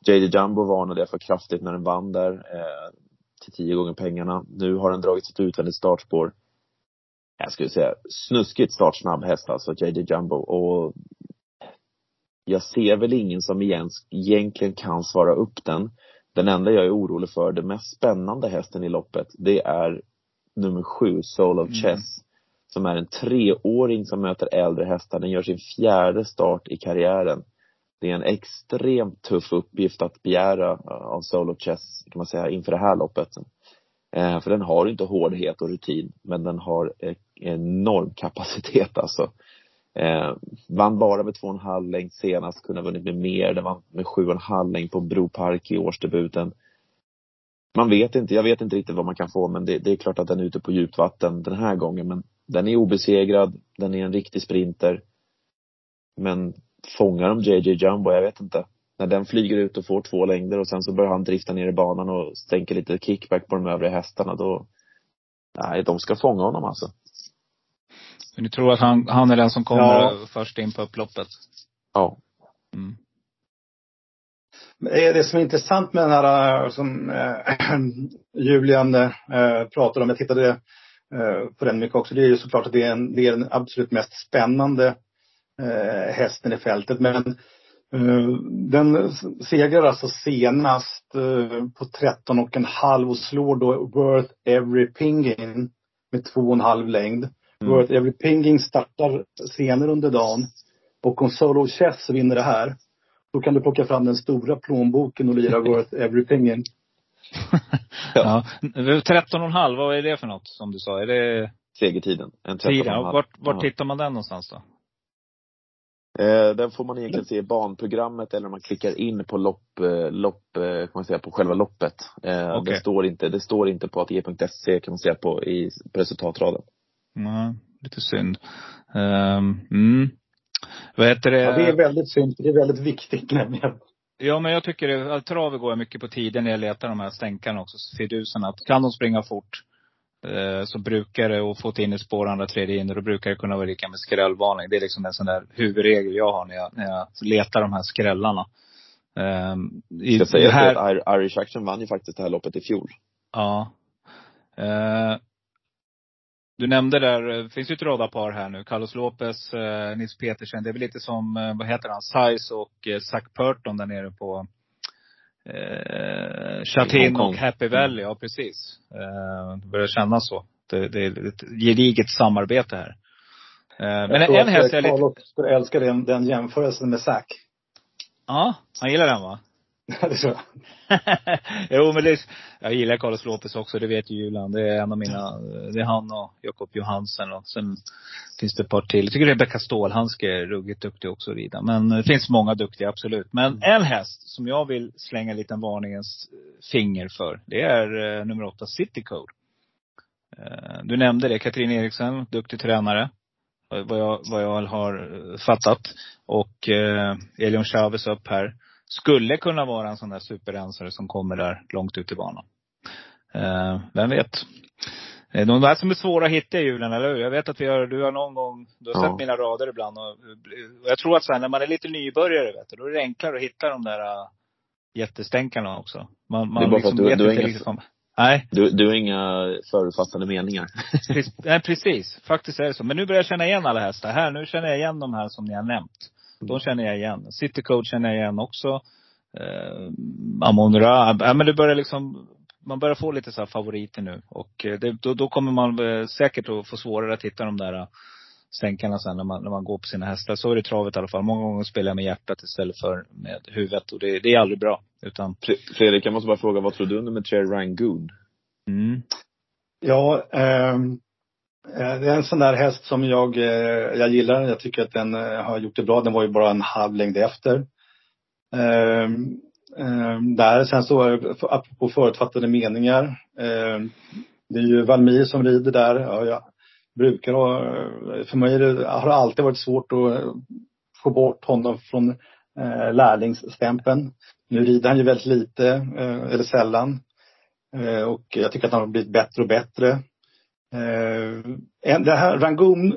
J J Jumbo varnade för kraftigt när den vann där eh, till tio gånger pengarna. Nu har den dragit sitt utvändigt startspår. Jag skulle säga snuskigt startsnabb häst alltså J J Jumbo och jag ser väl ingen som egentligen kan svara upp den. Den enda jag är orolig för, den mest spännande hästen i loppet, det är nummer sju, Soul of Chess. Mm. Som är en treåring som möter äldre hästar. Den gör sin fjärde start i karriären. Det är en extremt tuff uppgift att begära av Soul of Chess, kan man säga, inför det här loppet. Eh, för den har inte hårdhet och rutin, men den har eh, enorm kapacitet alltså. Eh, vann bara med två komma fem längd senast, kunde ha vunnit med mer. Den vann med sju komma fem längd på Bropark i årsdebuten. Man vet inte, jag vet inte riktigt vad man kan få. Men det, det är klart att den är ute på djupvatten den här gången. Men den är obesegrad. Den är en riktig sprinter. Men fångar de J J Jumbo, jag vet inte. När den flyger ut och får två längder och sen så börjar han drifta ner i banan och stänker lite kickback på de övriga hästarna, då, nej, de ska fånga honom alltså. Men du tror att han, han är den som kommer ja. först in på upploppet? Ja. Mm. Det som är intressant med den här som eh, Julian eh, pratade om, jag tittade för den mycket också. Det är ju såklart att det är, en, det är den absolut mest spännande eh, hästen i fältet. Men eh, den segrar alltså senast eh, på tretton och en halv och slår då Worth Every Pingin med två och en halv längd. Mm. Worth Every Pingin startar senare under dagen och om Solo Chess vinner det här, då kan du plocka fram den stora plånboken och lira Worth Every Pingin. Ja. Ja. tretton och en halv, vad är det för något som du sa? Är det segertiden? Vart, vart ja. Tittar man den någonstans då? Eh, den får man egentligen se i banprogrammet eller om man klickar in på lopp, lopp kan man säga, på själva loppet. Eh, okay. det, står inte, det står inte på A T G punkt se kan man säga på, i, på resultatraden. Mm, lite synd. Um, mm. Vad heter det? Ja, det är väldigt synd, det är väldigt viktigt nämligen. Ja, men jag tycker att travet går mycket på tiden när jag letar de här stänkarna också. Så ser du sen att kan de springa fort eh, så brukar det, och få in i spår andra tredje inner, då brukar det kunna vara lika med skrällvarning. Det är liksom en sån där huvudregel jag har när jag, när jag letar de här skrällarna. Eh, i jag säger här... att Irish Action vann ju faktiskt det här loppet i fjol. Ja. Eh, du nämnde där, det finns ju ett radarpar här nu. Carlos Lopez, eh, Nils Petersen. Det är väl lite som, eh, vad heter han? Size och eh, Zach Purton där nere på eh, Chatin och Happy Valley. Ja, precis. Eh, det börjar kännas så. Det, det är ett gediget samarbete här. Eh, men en häst är lite... Carlos älskar den, den jämförelsen med Zach. Ja, han gillar den va? Jo, men det är, jag gillar Carlos Lopez också, det vet ju Julian. Det är en av mina, det är han och Jakob Johansen. Och sen finns det ett par till. Jag tycker Rebecca Stålhandske är ruggigt duktig också att rida. Men det finns många duktiga, absolut. Men en häst som jag vill slänga en liten varningens finger för, det är eh, nummer åtta City Code. eh, Du nämnde det, Katrin Eriksson, duktig tränare, Vad jag, vad jag har fattat. Och eh, Elion Chavez upp här skulle kunna vara en sån där superrensare som kommer där långt ut i banan. Eh, vem vet. De där som är svåra att hitta i julen, eller hur? Jag vet att vi har, du har någon gång, du har sett ja. mina rader ibland. Och, och jag tror att så här, när man är lite nybörjare, vet du, då är det enklare att hitta de där uh, jättestänkarna också. Man, man det är bara liksom för att du, du, inga, liksom. Nej. Du, du har inga förutfattade meningar. Precis, nej, precis. Faktiskt är det så. Men nu börjar jag känna igen alla hästar här. Nu känner jag igen de här som ni har nämnt. De känner jag igen. City Code känner jag igen också. Eh, Amonra. Ja, men det börjar liksom, man börjar få lite så här favoriter nu. Och det, då, då kommer man säkert att få svårare att hitta de där stänkarna sen när man, när man går på sina hästar. Så är det travet i alla fall. Många gånger spelar jag med hjärtat istället för med huvudet. Och det, det är aldrig bra. Utan... Fredrik, jag måste bara fråga, vad tror du med Cherry Rangoon? Mm. Ja, ehm. Det är en sån där häst som jag, jag gillar. Jag tycker att den har gjort det bra. Den var ju bara en halv längd efter. Ehm, där. Sen så, apropå förutfattade meningar. Ehm, det är ju Valmir som rider där. Ja, jag brukar ha, för mig det, har det alltid varit svårt att få bort honom från eh, lärlingsstämpeln. Nu rider han ju väldigt lite, eh, eller sällan. Ehm, och jag tycker att han har blivit bättre och bättre. Uh, en, det här Rangoon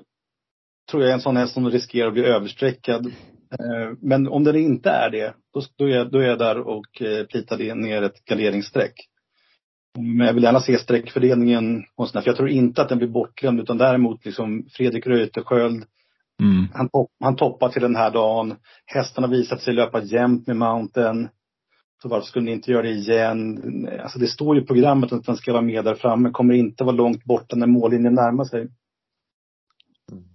tror jag är en sån häst som riskerar att bli översträckad, uh, men om den inte är det, då, då, är, då är jag där och uh, plitar ner ett galleringssträck. Men jag vill gärna se sträckfördelningen, för jag tror inte att den blir bortglömd, utan däremot liksom Fredrik Reuterskiöld, mm. han, topp, han toppar till den här dagen. Hästen har visat sig löpa jämnt med Mountain, så varför skulle ni inte göra det igen? Alltså det står ju i programmet att den ska vara med där framme. Kommer inte vara långt borta när mållinjen närmar sig.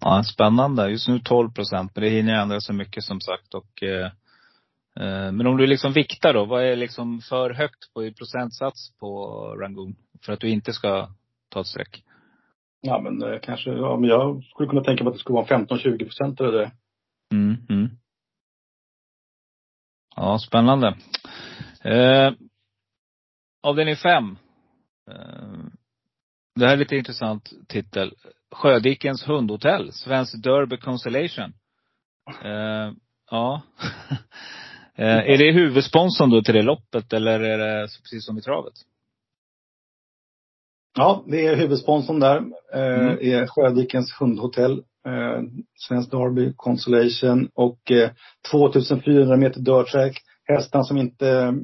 Ja, spännande. Just nu tolv procent. Men det hinner ändra så mycket som sagt. Och, eh, eh, men om du liksom viktar då. Vad är liksom för högt på i procentsats på Rangoon? För att du inte ska ta ett streck. Ja, men eh, kanske. Ja, men jag skulle kunna tänka mig att det skulle vara femton till tjugo procent eller det. Mm, mm. Ja, spännande. Eh, avdelning fem. Eh, det här är lite intressant titel. Sjödikens hundhotell. Svensk Derby Constellation. Eh, ja. eh, är det huvudsponsorn då till det loppet? Eller är det precis som i travet? Ja, det är huvudsponsorn där. Eh, mm. är Sjödikens hundhotell. Eh, Svensk Derby Constellation. Och eh, två tusen fyrahundra meter dörrträck. Hästarna som inte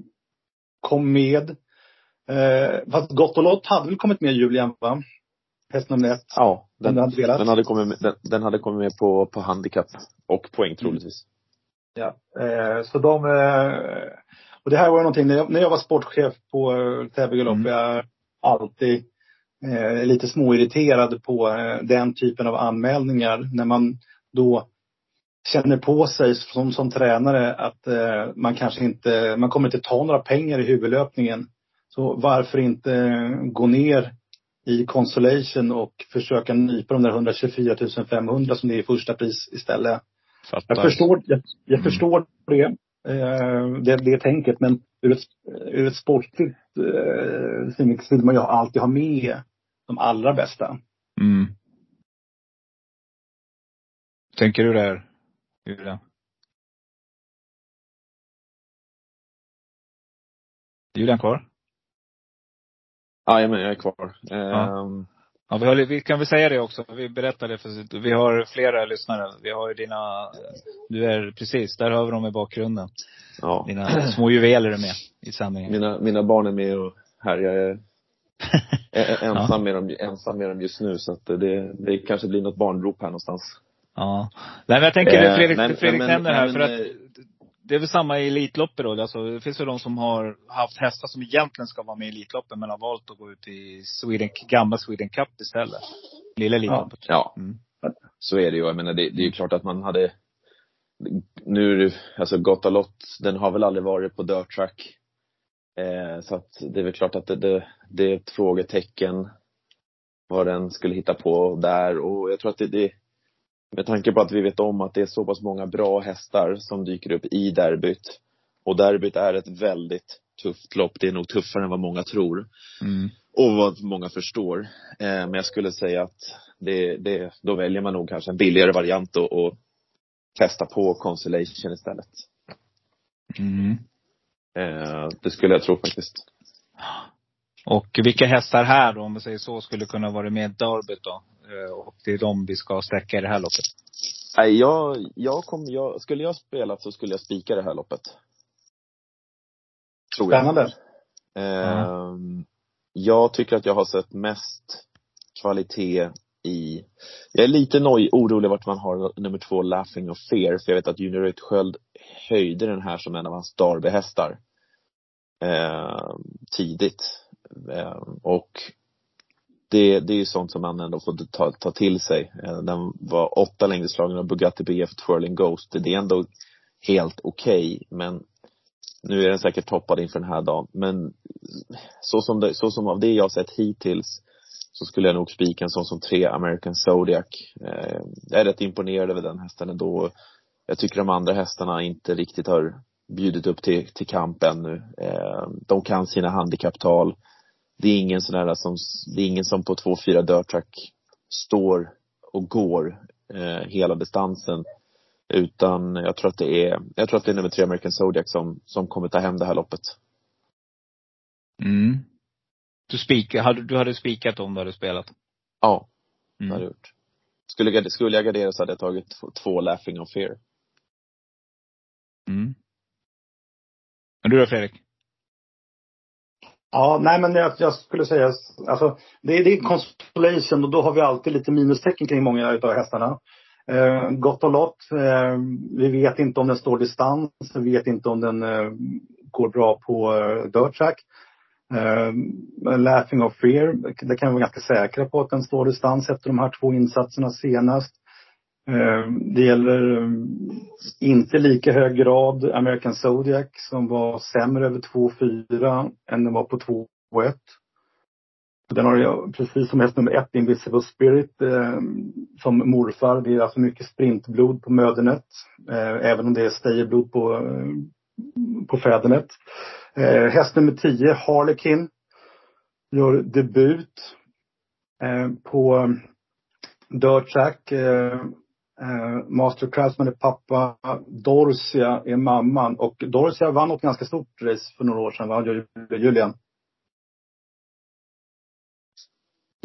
kom med. Eh, fast Gottolott hade väl kommit med Julian, va? häst nummer ett. Ja, den, hade den, hade kommit med, den, den hade kommit med på, på handikapp och poäng troligtvis. Ja, eh, så de... Eh, och det här var någonting, när jag, när jag var sportchef på eh, Täby Galopp, mm. jag alltid eh, lite småirriterad på eh, den typen av anmälningar. När man då känner på sig som, som tränare att eh, man kanske inte, man kommer inte ta några pengar i huvudlöpningen. Så varför inte eh, gå ner i consolation och försöka nypa de där hundratjugofyra tusen femhundra som det är i första pris istället. Fattar. Jag förstår, jag, jag mm. förstår det, eh, det, det tänket, men ur ett, ur ett sportligt eh, synvinkel vill man ju alltid ha med de allra bästa. Mm. Tänker du där, Julia? Är Julian kvar? Ja, jag är kvar. Eh, ja. Ja, vi, har, vi kan väl säga det också. Vi berättade för vi har flera lyssnare. Vi har dina, du är precis, där har vi dem i bakgrunden. Ja. Dina små juveler är med i samlingen. Mina, mina barn är med och här jag är, är ensam, ja. med dem, ensam med dem just nu. Så att det, det kanske blir något barnrop här någonstans. Ja, nej, men jag tänker det Fredrik, eh, men, Fredrik men, nämner men, här men, för att det är väl samma i elitloppet då. Alltså, det finns väl de som har haft hästar som egentligen ska vara med i elitloppen, men har valt att gå ut i Sweden, gamla Sweden Cup istället. Lilla elitloppet. Ja, mm. så är det ju. Jag menar, det, det är ju klart att man hade... Nu, alltså Gottalott, den har väl aldrig varit på dirt track. Eh, så att det är väl klart att det, det, det är ett frågetecken vad den skulle hitta på där. Och jag tror att det... det med tanke på att vi vet om att det är så pass många bra hästar som dyker upp i derbyt. Och derbyt är ett väldigt tufft lopp. Det är nog tuffare än vad många tror. Mm. Och vad många förstår. Eh, men jag skulle säga att det, det, då väljer man nog kanske en billigare variant. Och testa på Consolation istället. Mm. Eh, det skulle jag tro faktiskt. Och vilka hästar här då, om man säger så, skulle kunna vara med i derbyt då? Och det är de vi ska sträcka i det här loppet. Nej, jag, jag kom, jag, skulle jag spela så skulle jag spika det här loppet. Tror jag. Spännande. Eh, mm. Jag tycker att jag har sett mest kvalitet i... Jag är lite noj, orolig vart man har nummer två Laughing of Fear. För jag vet att Junior Utsköld höjde den här som en av hans derbyhästar eh, tidigt. Eh, och... Det, det är ju sånt som man ändå får ta, ta till sig. Den var åtta längdeslagen av Bugatti B F Twirling Ghost. Det är ändå helt okej. Okay, men nu är den säkert toppad inför den här dagen. Men så som, det, så som av det jag har sett hittills, så skulle jag nog spika en sån som tre American Zodiac. Jag är rätt imponerad över den hästen ändå. Jag tycker de andra hästarna inte riktigt har bjudit upp till, till kamp ännu. De kan sina handikapptal. Det är ingen sån här som, det är ingen som på två fyra dirt track står och går eh, hela distansen, utan jag tror att det är jag tror att det är nummer tre American Zodiac som som kommer ta hem det här loppet. Mm. Du spik, hade du hade spikat om du hade spelat. Ja, mm. det hade jag gjort. Skulle skulle jag gardera så hade jag tagit två, två Laughing of Fear. Mm. Men du då, Fredrik? Ja, nej, men jag, jag skulle säga, alltså, det, det är consolation, och då har vi alltid lite minustecken kring många av hästarna. Eh, gott och lott, eh, vi vet inte om den står distans, vi vet inte om den eh, går bra på eh, dirt track. Eh, Laughing of Fear, det kan vi vara ganska säkra på att den står distans efter de här två insatserna senast. Eh, det gäller eh, inte lika hög grad American Zodiac, som var sämre över två fyra än den var på två ett. Den har ju, precis som häst nummer ett, Invisible Spirit, eh, som morfar. Det är alltså mycket sprintblod på mödernet, eh, även om det är stejerblod på, eh, på fädernet. Eh, häst nummer tio, Harlequin, gör debut eh, på dirt track. eh, eh, Master Craftsman är pappa, Dorsia är mamman, och Dorsia vann något ganska stort race för några år sedan, va, Julian?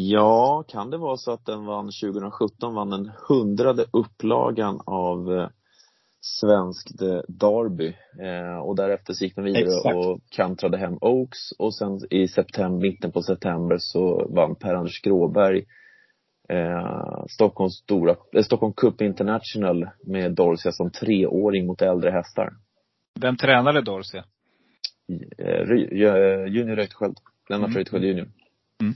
Ja, kan det vara så att den vann tjugosjutton, vann den hundrade upplagan av eh, svenskt derby, eh, och därefter gick den vidare. Exakt. Och kantrade hem Oaks, och sen i september, mitten på september så vann Per Anders Gråberg Eh, Stockholms stora, eh, Stockholm Cup International med Dorsia som treåring mot äldre hästar. Vem tränade Dorsia? Eh, junior Reuterskiöld, Lennart Reuterskiöld junior. Mm.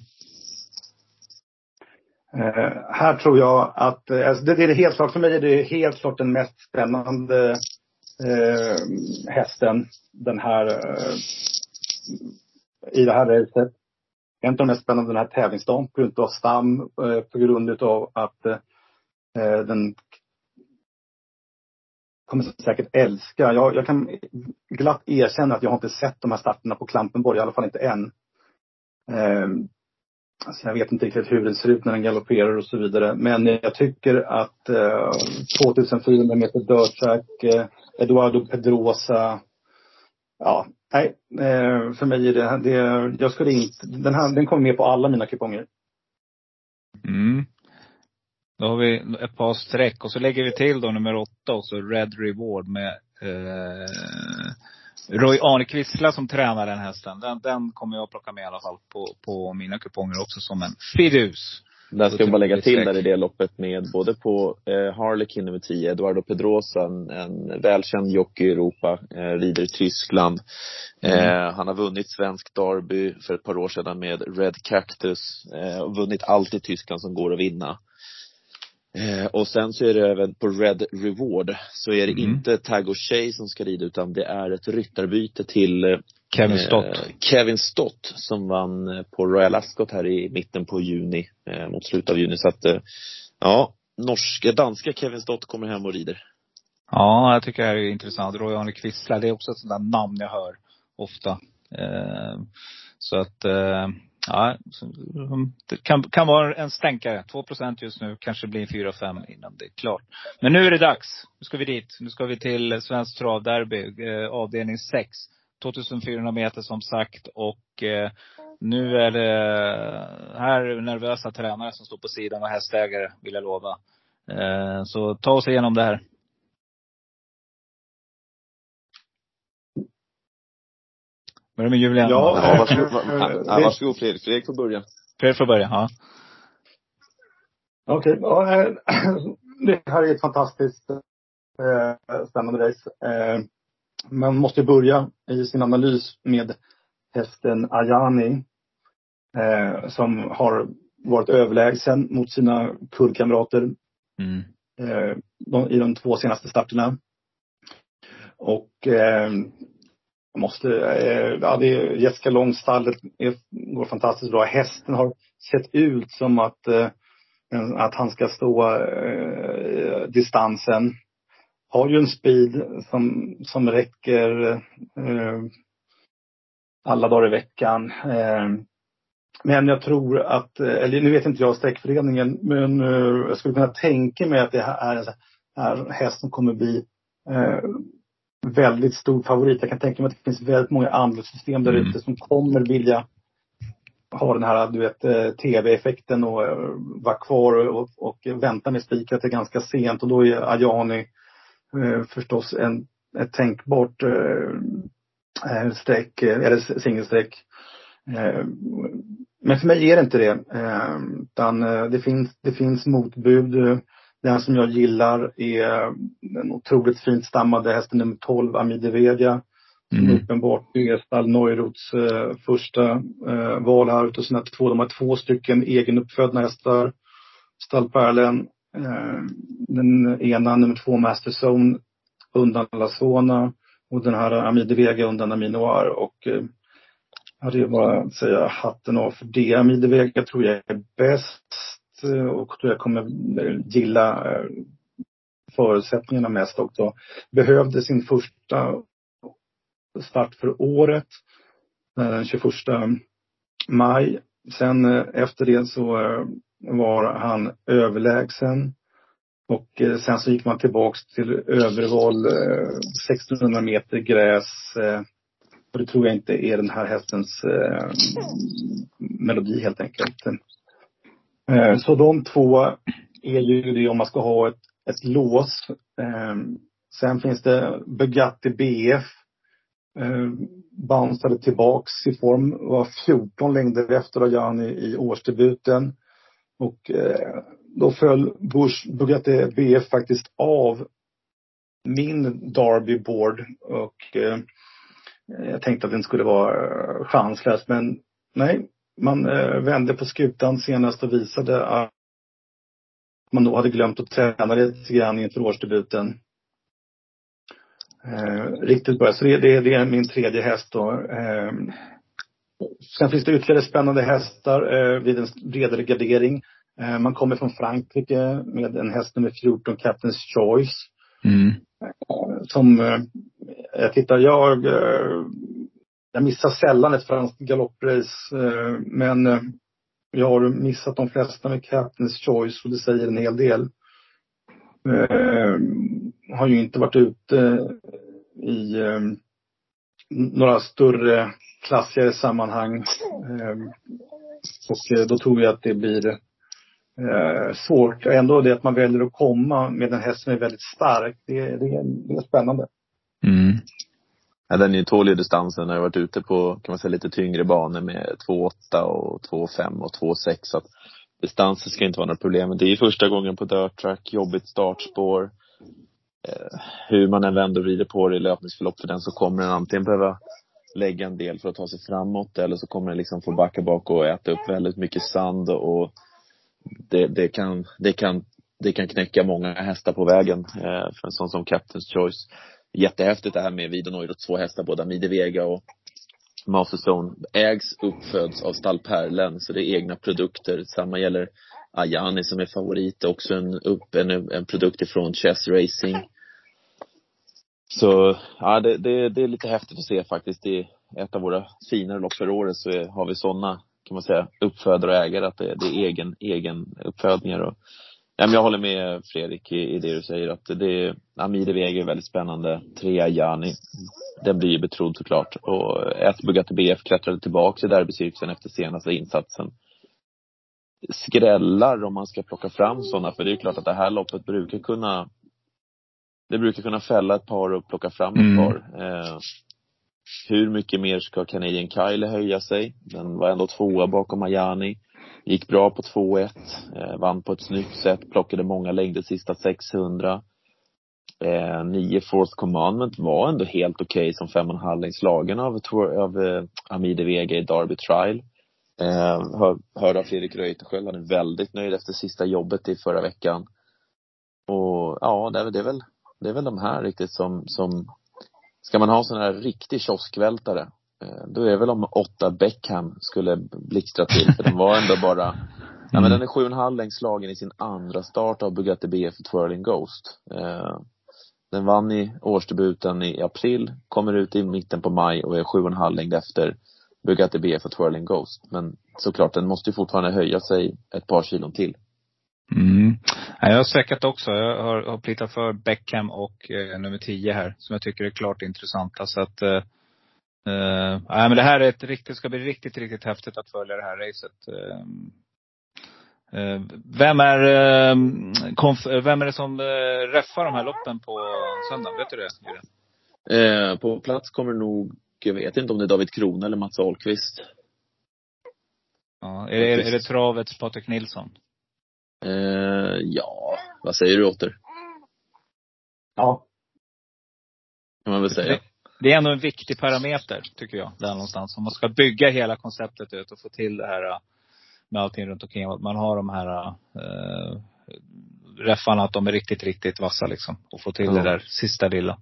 Eh, här tror jag att eh, alltså det, det är helt klart för mig, det är helt klart den mest spännande eh, hästen den här eh, i det här racet. En av de mest spännande den här tävlingsdagen på grund av stam, eh, på grund av att eh, den kommer säkert älska. Jag, jag kan glatt erkänna att jag har inte sett de här starterna på Klampenborg, i alla fall inte än. Eh, Alltså jag vet inte riktigt hur den ser ut när den galopperar och så vidare. Men jag tycker att eh, tvåtusenfyrahundra meter dörrtrack, eh, Eduardo Pedrosa. Ja, nej. Eh, för mig är det, det jag skulle inte, den, här, den kommer med på alla mina kuponger. Mm. Då har vi ett par streck. Och så lägger vi till då nummer åtta och så Red Reward med eh, Roy Arnekvistla som tränar den hästen. Den, den kommer jag plocka med i alla fall på, på mina kuponger också som en fidus. Där ska jag bara lägga till där i det loppet med både på eh, Harlequin nummer tio, Eduardo Pedrosa, en, en välkänd jockey i Europa, eh, rider i Tyskland. Eh, mm. Han har vunnit svensk derby för ett par år sedan med Red Cactus eh, och vunnit allt i Tyskland som går att vinna. Eh, och sen så är det även på Red Reward så är det mm. inte Tag och Tjej som ska rida, utan det är ett ryttarbyte till eh, Kevin Stott Kevin Stott som vann på Royal Ascot här i mitten på juni, eh, mot slutet av juni. Så att eh, ja, norska, danska Kevin Stott kommer hem och rider. Ja, jag tycker det här är intressant. Roy Arnekvistla, det är också ett sånt där namn jag hör ofta. eh, Så att eh... ja, det kan, kan vara en stänkare. två procent just nu, kanske blir fyra fem innan det är klart. Men nu är det dags. Nu ska vi dit. Nu ska vi till Svensk Trav Derby, eh, avdelning sex, tvåtusenfyrahundra meter som sagt. Och eh, nu är det här nervösa tränare som står på sidan och hästägare, vill jag lova. eh, Så ta oss igenom det här. Vad är det med Julian? Ja, ja, varsågod, varsågod Fredrik. Fredrik får börja. Fredrik får börja, ja. Okej, okay. Det här är ett fantastiskt eh, spännande race. Eh, man måste börja i sin analys med hästen Ayani. Eh, som har varit överlägsen mot sina kullkamrater mm. eh, de, i de två senaste starterna. Och... Eh, Måste, eh, ja, det är Jessica Långstallet är, går fantastiskt bra. Hästen har sett ut som att, eh, att han ska stå eh, distansen. Har ju en speed som, som räcker eh, alla dagar i veckan. Eh, men jag tror att, eller nu vet inte jag sträckföreningen, men eh, jag skulle kunna tänka mig att det här är en häst som kommer bli... Eh, väldigt stor favorit. Jag kan tänka mig att det finns väldigt många anbudssystem där ute mm. som kommer vilja ha den här, du vet, tv-effekten och vara kvar och, och vänta med spikat till ganska sent. Och då är Ayani eh, förstås en, ett tänkbart eh, streck, eller singelstreck. Eh, men för mig är det inte det. Eh, utan eh, det finns, det finns motbud. Den som jag gillar är den otroligt fint stammade hästen nummer tolv, Amidevedia. Mm. Som uppenbart är Stall Neuroths eh, första eh, val här ute. Och sen två, de har två stycken egenuppfödda hästar. Stallperlen, eh, den ena nummer två Master Zone, undan Lasona. Och den här Amidevedia undan Aminoir. Och eh, jag hade ju bara säga hatten av för det. Amidevedia tror jag är bäst. Och jag kommer gilla förutsättningarna mest också. Behövde sin första start för året den tjugoförsta maj. Sen efter det så var han överlägsen. Och sen så gick man tillbaka till överval sextonhundra meter gräs. Och det tror jag inte är den här hästens melodi helt enkelt. Så de två är ju det om man ska ha ett, ett lås. Sen finns det Bugatti B F. Bounceade tillbaks i form. Var fjorton längder efter Ayani i årsdebuten. Och eh, då föll Bush Bugatti B F faktiskt av min derbyboard. Och eh, jag tänkte att den skulle vara chanslös. Men nej, man eh, vände på skutan senast och visade att man då hade glömt att träna lite grann inför årsdebuten. Eh, riktigt bra. Så det, det, det är min tredje häst då. Eh, sen finns det ytterligare spännande hästar eh, vid en bredare gardering. Eh, man kommer från Frankrike med en häst nummer fjorton, Captain's Choice. Mm. Eh, som eh, jag tittar, jag, eh, jag missar sällan ett franskt galopprace. Eh, men eh, jag har missat de flesta med Captain's Choice och det säger en hel del. Eh, har ju inte varit ute i eh, några större klassigare sammanhang. Eh, och då tror jag att det blir eh, svårt. Ändå det att man väljer att komma med en häst som är väldigt stark. Det, det, det är spännande. Mm. Ja, den är ju tålig distansen. Har varit ute på kan man säga, lite tyngre banor med två åtta och två fem och två sex. Så att distansen ska inte vara något problem. Men det är ju första gången på dirt track. Jobbigt startspår. Hur man än vänder och vrider på det i löpningsförlopp för den, så kommer den antingen behöva lägga en del för att ta sig framåt, eller så kommer den liksom få backa bak och äta upp väldigt mycket sand. Och det, det, kan, det, kan, det kan knäcka många hästar på vägen för en sån som Captain's Choice. Jättehäftigt det här med Vidonoi och två hästar, båda Midevega och Masterstone, ägs uppföds av Stallperlen, så det är egna produkter. Samma gäller Ajani som är favorit, också en, upp, en, en produkt ifrån Chess Racing. Så ja, det, det, det är lite häftigt att se faktiskt. I ett av våra finare lopp för året så är, har vi sådana kan man säga uppfödare och ägare, att det, det är egen, egen uppfödningar. Och, ja, men jag håller med Fredrik i, i det du säger, att det, Amide Vega är väldigt spännande. Tre Ajani, den blir ju betrodd såklart. Och ett Bugatti B F klättrade tillbaka i derbycirkeln efter senaste insatsen. Skrällar om man ska plocka fram sådana, för det är ju klart att det här loppet brukar kunna det brukar kunna fälla ett par och plocka fram ett mm. par. Eh, hur mycket mer ska Canadian Kyle höja sig? Den var ändå tvåa bakom Ajani, gick bra på två ett, eh, vann på ett snyggt sätt, plockade många längder sista sexhundra. Eh, nio Fourth Commandment var ändå helt okej okay som fem och en halv längs lagen av, av eh, Amide Vega i Derby Trial. Eh, hör, hörde av Fredrik Reuterskiöld, han är väldigt nöjd efter sista jobbet i förra veckan. Och ja, det är, det är, väl, det är väl de här riktigt som, som ska man ha sån här riktig kioskvältare, eh, då är det väl om åtta Beckham skulle blixtra till, för den var ändå bara mm. ja, men den är sju och en halv längs lagen i sin andra start av Bugatti B F för Twirling Ghost. eh, den vann i årsdebuten i april, kommer ut i mitten på maj och är sju och en halv längd efter Bugatti B F för Twirling Ghost. Men såklart, den måste ju fortfarande höja sig ett par kilon till. Mm. Ja, jag har sökat också. Jag har, har plittat för Beckham och eh, nummer tio här, som jag tycker är klart intressanta. Så att, eh, eh, ja, men det här är ett riktigt, ska bli riktigt, riktigt häftigt att följa det här racet. Eh, eh, vem, är, eh, konf- vem är det som eh, räffar de här loppen på söndagen? Vet du det? Eh, på plats kommer nog, jag vet inte om det är David Kron eller Mats Ahlqvist. Ja, är, är, är det travets Patrik Nilsson? Eh, ja, vad säger du åter? Ja. Kan man väl säga. Det, det är ändå en viktig parameter tycker jag, där någonstans. Om man ska bygga hela konceptet ut och få till det här med allting runt omkring. Att man har de här eh, räffarna, att de är riktigt, riktigt vassa liksom. Och få till ja. det där sista lilla.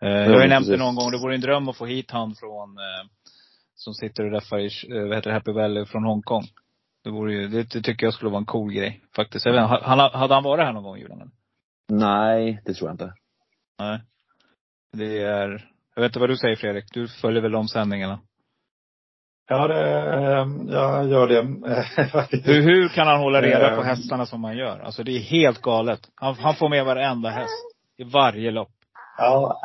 Jag har ju nämnt det någon gång, det vore en dröm att få hit han från eh, som sitter och räffar i vad heter det, Happy Valley från Hongkong. Det, vore ju, det, det tycker jag skulle vara en cool grej faktiskt. Jag vet, han, hade han varit här någon gång, Julian? Nej, det tror jag inte. Nej. Det är, jag vet inte vad du säger Fredrik, du följer väl de sändningarna? Ja, det, jag gör det. hur, hur kan han hålla reda på hästarna som han gör? Alltså det är helt galet. Han, han får med varenda häst i varje lopp. Ja,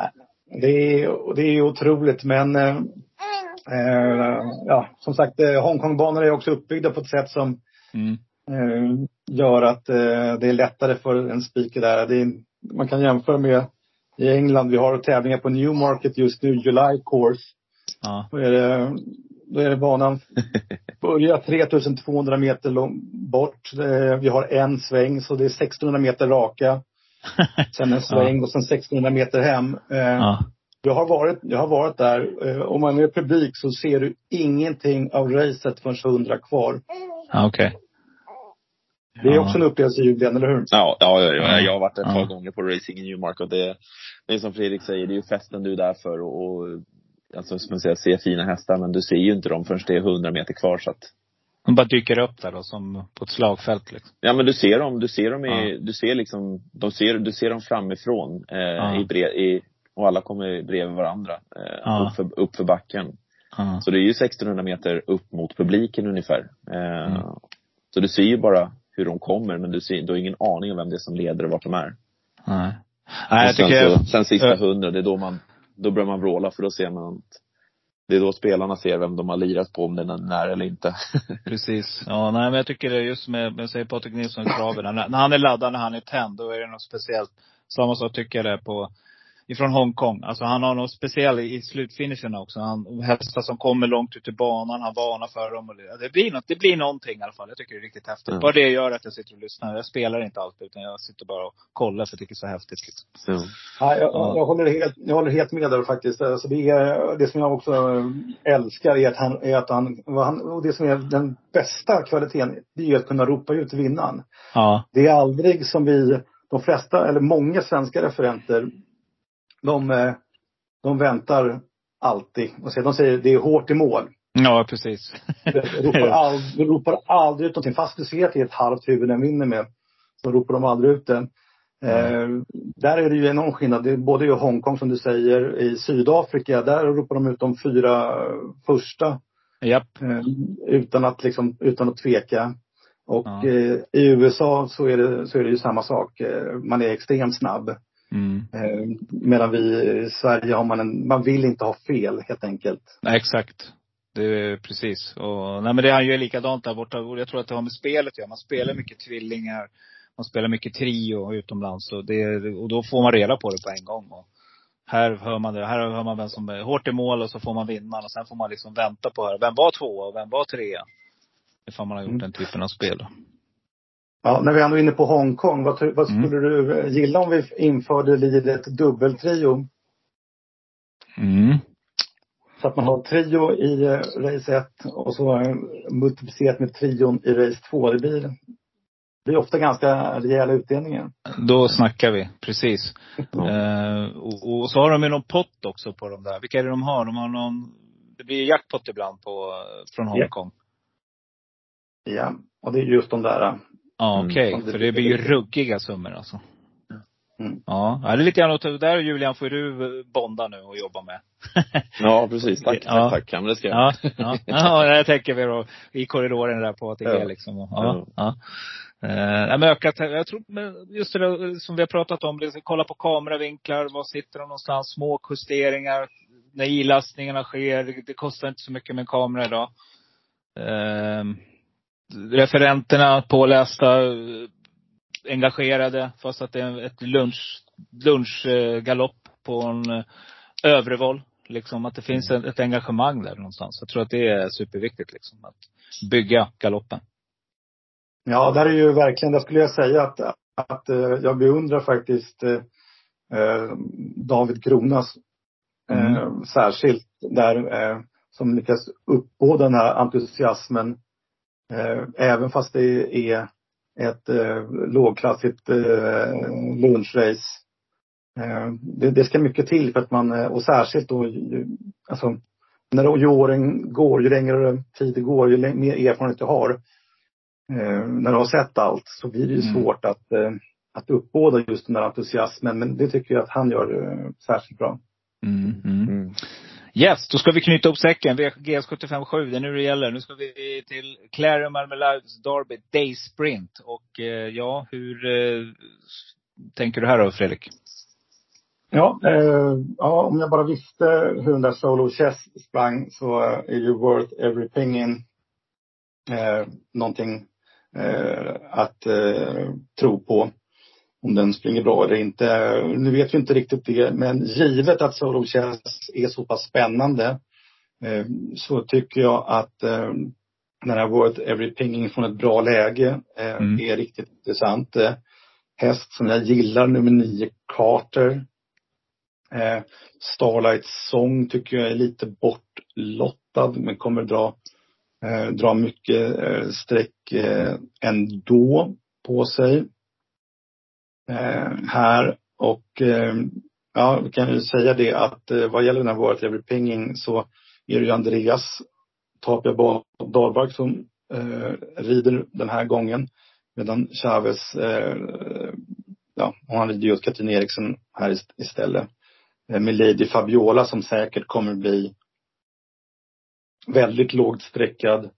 det är, det är otroligt. Men eh, ja, som sagt, Hongkongbanor är också uppbyggda på ett sätt som mm. eh, gör att eh, det är lättare för en spiker där. Det är, man kan jämföra med i England. Vi har tävlingar på Newmarket just nu, July Course. Ja. Då är det Då är det banan. Börjar tretusentvåhundra meter lång, bort. Vi har en sväng, så det är sextonhundra meter raka. Sen en sväng och sen sextonhundra meter hem. Ja. Jag har varit, jag har varit där. Om man är publik så ser du ingenting av racet förrän hundra kvar. Ja, okej. Okay. Det är ja. också en upplevelse i Julian, eller hur? Ja, ja, ja, ja, jag har varit ett par ja. gånger på Racing i Newmark. Och det, det är som Fredrik säger, det är ju festen du är där för. Och, och alltså, som man säger, se fina hästar. Men du ser ju inte dem förrän det är hundra meter kvar. Så att... de bara dyker upp där då, som på ett slagfält. Liksom. Ja, men du ser dem. Du ser dem, i, ja. du ser liksom, de ser, du ser dem framifrån. Eh, ja. i bre, i, och alla kommer bredvid varandra. Eh, ja. upp, för, upp för backen. Ja. Så det är ju sextonhundra meter upp mot publiken ungefär. Eh, mm. Så du ser ju bara... hur de kommer, men du, ser, du har ingen aning om vem det är som leder och vart de är. Nej. Nej, jag sen, tycker så, sen sista uh, hundra, det är då man då börjar man vråla, för då ser man att det är då spelarna ser vem de har lirat på, om den är när eller inte. Precis. Ja, nej, men jag tycker det just med, med säger Patrik Nilsson i traven, när, när han är laddad, när han är tänd, då är det något speciellt. Samma sak tycker jag det är på ifrån Hongkong. Alltså han har något speciellt i slutfinisherna också. Han hästar som kommer långt ut i banan. Han varnar för dem. Och det, blir något, det blir någonting i alla fall. Jag tycker det är riktigt häftigt. Mm. Bara det gör att jag sitter och lyssnar. Jag spelar inte alltid, utan jag sitter bara och kollar, för jag tycker det är så häftigt. Liksom. Mm. Ja, jag, jag, håller helt, jag håller helt med där faktiskt. Alltså det, är, det som jag också älskar är att han... Är att han, han och det som är den bästa kvaliteten, det är att kunna ropa ut vinnaren. Ja. Det är aldrig som vi... De flesta, eller många svenska referenter... De, de väntar alltid. Och de säger det är hårt i mål. Ja, precis. De ropar, all, de ropar aldrig ut någonting. Fast du ser att det är ett halvt huvud den vinner med, så ropar de aldrig ut den. Mm. Eh, där är det ju enorm skillnad. Det är både i Hongkong, som du säger, i Sydafrika. Där ropar de ut de fyra första. Yep. Eh, utan, att liksom, utan att tveka. Och mm. eh, i U S A så är, det, så är det ju samma sak. Man är extremt snabb. Mm. Medan vi i Sverige har man en, man vill inte ha fel helt enkelt. Nej, exakt. Det är precis. Och, nej, men det är ju likadant där borta. Jag tror att det har med spelet att göra. Man spelar mycket tvillingar. Man spelar mycket trio utomlands. Och, det, och då får man reda på det på en gång. Och här hör man det. Här hör man vem som är hårt i mål, och så får man vinna. Och sen får man liksom vänta på här. Vem var tvåa och vem var trea? Ifall man har gjort mm. den typen av spel. Ja, när vi ändå är inne på Hongkong, vad, vad skulle mm. du gilla om vi införde lidet dubbeltrio? Mm. Så att man har trio i race ett och så multiplicerat med trion i race två. Det blir, det blir ofta ganska rejäla utdelningar. Då snackar vi, precis. eh, och, och så har de ju någon pott också på de där. Vilka är det de har? De har någon, det blir jackpot ibland på, från Hongkong. Ja. ja, och det är just de där... Ja, okej. Okay. Mm. För det blir ju ruggiga summor alltså. Mm. Ja, det är lite grann att där, Julian, får du bonda nu och jobba med. Ja, precis. Tack, ja. tack. tack. Det ska jag. Ja, ja. ja, jag tänker vi då i korridoren där på att det är ja. liksom. Och, ja, ja. ja. Uh, men ökat, jag tror, just det som vi har pratat om, liksom, kolla på kameravinklar, var sitter de någonstans, små justeringar, när ilastningarna sker, det kostar inte så mycket med kamera idag. Uh, referenterna pålästa, engagerade, fast att det är ett lunch lunchgalopp på en övrevoll, liksom att det finns ett engagemang där någonstans. Jag tror att det är superviktigt liksom, att bygga galoppen. Ja, där är ju verkligen, där skulle jag säga att, att jag beundrar faktiskt eh, David Kronas eh, mm. särskilt där, eh, som lyckas uppbå den här entusiasmen. Även fast det är ett eh, lågklassigt eh, lunchrace. Eh, det, det ska mycket till för att man, och särskilt då, alltså, när åren går, ju längre tid går, ju mer erfarenhet du har. Eh, när du har sett allt så blir det ju svårt mm. att, eh, att uppbåda just den där entusiasmen. Men det tycker jag att han gör eh, särskilt bra. Mm, mm, mm. Yes, då ska vi knyta upp säcken. G S sjuttiofem sju, det är nu det gäller. Nu ska vi till Clarion Malmö Lives Derby Day Sprint. Och eh, ja, hur eh, tänker du här då, Fredrik? Ja, eh, ja, om jag bara visste hur den där Solo Chess sprang, så är ju worth every penny eh, någonting eh, att eh, tro på. Om den springer bra eller inte. Nu vet vi inte riktigt det. Men givet att Solo Chess är så pass spännande. eh, så tycker jag att eh, den här Worth Every Pinging från ett bra läge eh, mm. är riktigt intressant. Eh, häst som jag gillar, nummer nio Carter. Eh, Starlight Song tycker jag är lite bortlottad, men kommer dra eh, dra mycket eh, streck eh, ändå på sig eh, här. Och eh, ja, vi kan ju säga det att eh, vad gäller den här Worth Every Pinging så är det ju Andreas Tapia Dahlberg som eh, rider den här gången, medan Chavez eh, ja, han rider ju åt Katrin Eriksson här ist- istället. Med Lady Fabiola som säkert kommer bli väldigt lågt sträckad.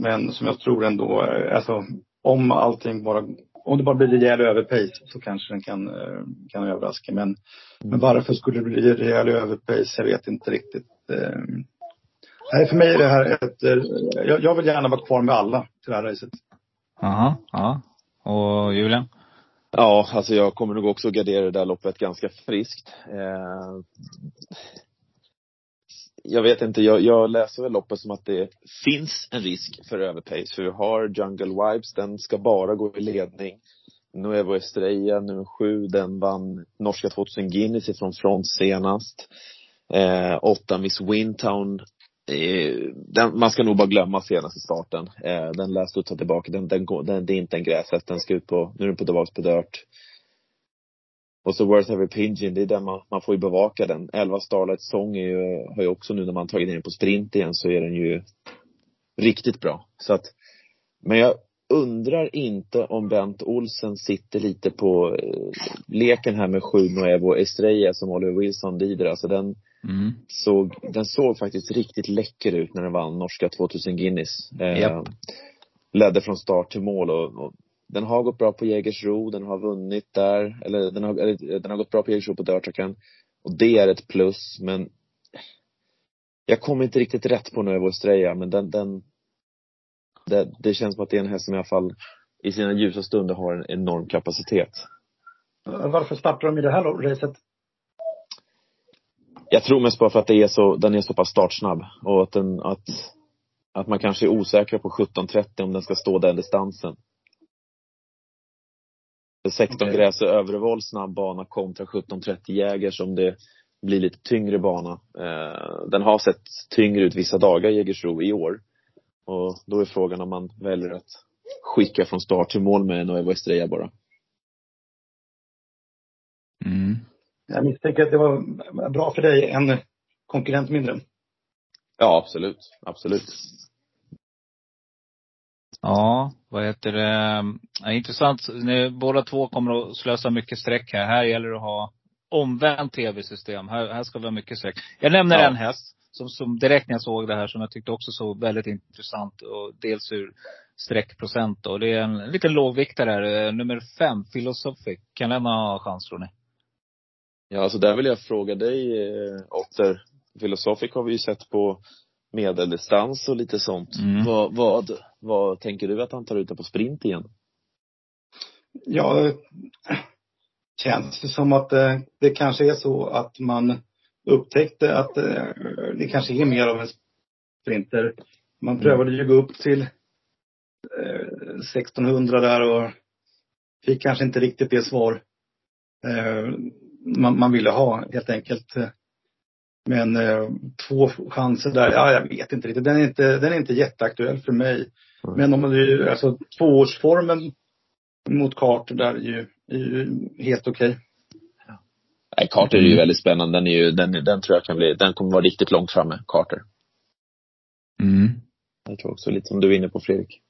Men som jag tror ändå, alltså om allting bara, om det bara blir rejäl överpace så kanske den kan, kan överraska. Men, mm. men varför skulle det bli rejäl överpace? Jag vet inte riktigt. Nej, för mig är det här ett, jag, jag vill gärna vara kvar med alla till det här racet. Aha, ja. Och Julian? Ja, alltså jag kommer nog också gardera det där loppet ganska friskt. Eh, jag vet inte, jag, jag läser väl loppet som att det finns en risk för överpace. För vi har Jungle Vibes, den ska bara gå i ledning. Nuevo Estrella, nummer sju, den vann norska tvåtusen Guinness ifrån front senast. Eh, åtta Miss Wintown, eh, den, man ska nog bara glömma senaste starten. Eh, den läste ut ta tillbaka, den, den, går, den, det är inte en gräshäst, den ska ut på, nu är den på tillbaka på dirt. Och så Worth Every Pinging, det är den man, man får ju bevaka den. elva Starlight Song är ju, har ju också nu när man tagit in den på sprint igen så är den ju riktigt bra. Så att, men jag undrar inte om Bent Olsen sitter lite på eh, leken här med sju och Evo Estrella som Oliver Wilson lider. Alltså den, mm. såg, den såg faktiskt riktigt läcker ut när den vann norska tvåtusen Guinness. Eh, yep. Ledde från start till mål och, och den har gått bra på Gägersro. Den har vunnit där. Eller den har, eller, den har gått bra på Gägersro på dörrtracken. Och det är ett plus. Men jag kommer inte riktigt rätt på Nuevo Estrella. Men den... den Det, det känns som att det är en häst som i alla fall i sina ljusa stunder har en enorm kapacitet. Varför startar de i det här racet? Jag tror mest bara för att det är så, den är så pass startsnabb. Och att, den, att, att man kanske är osäker på sjutton trettio om den ska stå den distansen. sexton okay. Gräs är övervåld, snabb bana kontra sjutton trettio Jäger som det blir lite tyngre bana. Eh, den har sett tyngre ut vissa dagar Jägersro i år. Och då är frågan om man väljer att skicka från start till mål med Nuevo Estrella bara. Mm. Jag misstänker att det var bra för dig, en konkurrent mindre. Ja, absolut. Absolut. Ja, vad heter det? Ja, intressant. Båda två kommer att slösa mycket streck här. Här gäller det att ha omvänt T V-system. Här, här ska vi ha mycket streck. Jag nämner ja. en häst. Som, som direkt när jag såg det här som jag tyckte också så väldigt intressant. Och dels ur streckprocent. Och det är en, en liten lågviktare här. Nummer fem, Philosophic. Kan den ha chans tror ni? Ja, alltså där vill jag fråga dig, Otter. Philosophic har vi ju sett på medeldistans och lite sånt. Mm. Vad, vad, vad tänker du att han tar ut på sprint igen? Ja, det känns som att det, det kanske är så att man... upptäckte att eh, det kanske är mer av en sprinter. Man prövade ju gå upp till eh, sexton hundra där och fick kanske inte riktigt det svar eh, man, man ville ha helt enkelt. Men eh, två chanser där, ja jag vet inte riktigt. Den är inte, den är inte jätteaktuell för mig. Mm. Men om man ju, alltså tvåårsformen mot Carter där är ju, är ju helt okej. Okay. Nej, Carter är ju väldigt spännande. Den, är ju, den, den tror jag kan bli, den kommer vara riktigt långt framme, Carter. Mm. Jag tror också lite som du är inne på, Fredrik.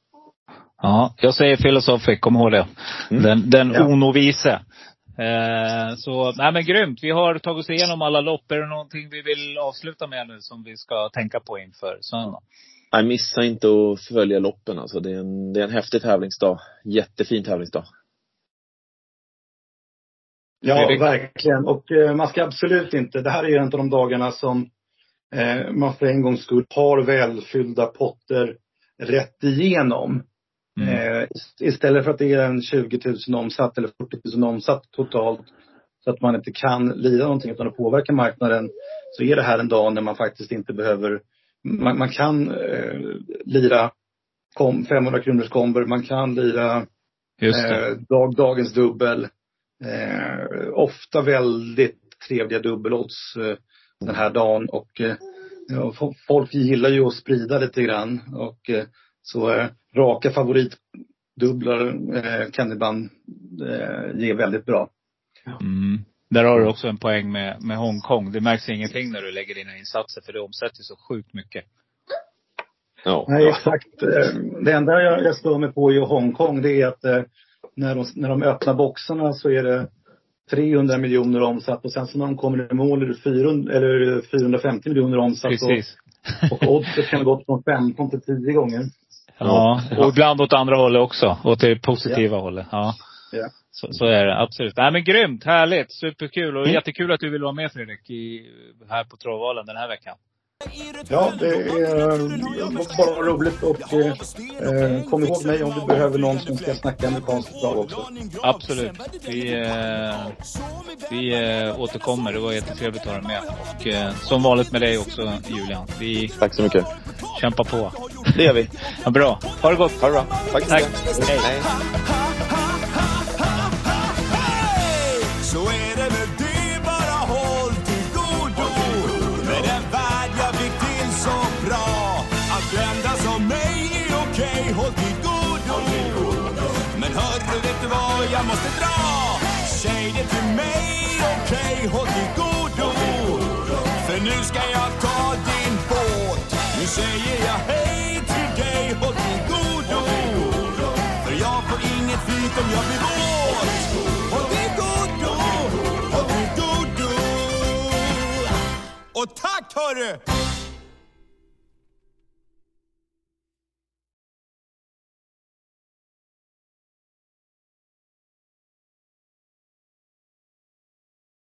Ja, jag säger Philosophic, kom ihåg det. Mm. Den, den ja. onovise. Eh, så, nej men grymt. Vi har tagit oss igenom alla lopp. Är det någonting vi vill avsluta med nu som vi ska tänka på inför söndag? Nej, missa inte att följa loppen. Alltså. Det är en, det är en häftig tävlingsdag. Jättefin tävlingsdag. Ja, verkligen. Och eh, man ska absolut inte. Det här är ju en av de dagarna som eh, man för en gångs skull har välfyllda potter rätt igenom. Mm. Eh, istället för att det är en tjugo tusen omsatt eller fyrtio tusen omsatt totalt, så att man inte kan lida någonting utan att påverka marknaden, så är det här en dag när man faktiskt inte behöver, man, man kan eh, lira kom, femhundra kronors komber, man kan lira eh, dag, dagens dubbel, eh, ofta väldigt trevliga dubbelodds eh, den här dagen, och eh, ja, folk gillar ju att sprida lite grann, och eh, så eh, raka favoritdubblar eh, kan ibland eh, ge väldigt bra. Mm. Där har du också en poäng med, med Hongkong. Det märks ingenting när du lägger dina insatser, för det omsätter så sjukt mycket. Ja. Nej, exakt. Det enda jag, jag står mig på i Hongkong, det är att eh, när, de, när de öppnar boxarna så är det trehundra miljoner omsatt, och sen så när de kommer i mål är det fyrahundra, eller fyrahundrafemtio miljoner omsatt. Precis. Och, och oddset kan gå från femton till tio gånger. Ja, och ibland åt andra hållet också, åt det positiva, ja, hållet. Ja. Ja. Så, så är det, absolut. Nej, men grymt, härligt, superkul. Och mm. jättekul att du vill vara med, Fredrik, i, här på Travovalen den här veckan. Ja, det är bara roligt. Och eh, kom ihåg mig om du behöver någon som ska snacka amerikanskt bra också. Absolut, vi, eh, vi eh, återkommer. Det var jättetrevligt att ha dig med. Och eh, som vanligt med dig också, Julian, vi... Tack så mycket. Kämpa på. Det gör vi. Ja, bra, ha det gott. Ha det bra. Tack. Tack. Hej. Hej. Jag måste dra, säg det till mig, okej, okay, håll dig godo. För nu ska jag ta din båt. Nu säger jag hej till dig, håll dig godo. För jag får inget flyt om jag blir våt. Håll dig godo, håll dig godo. Och tack hörru!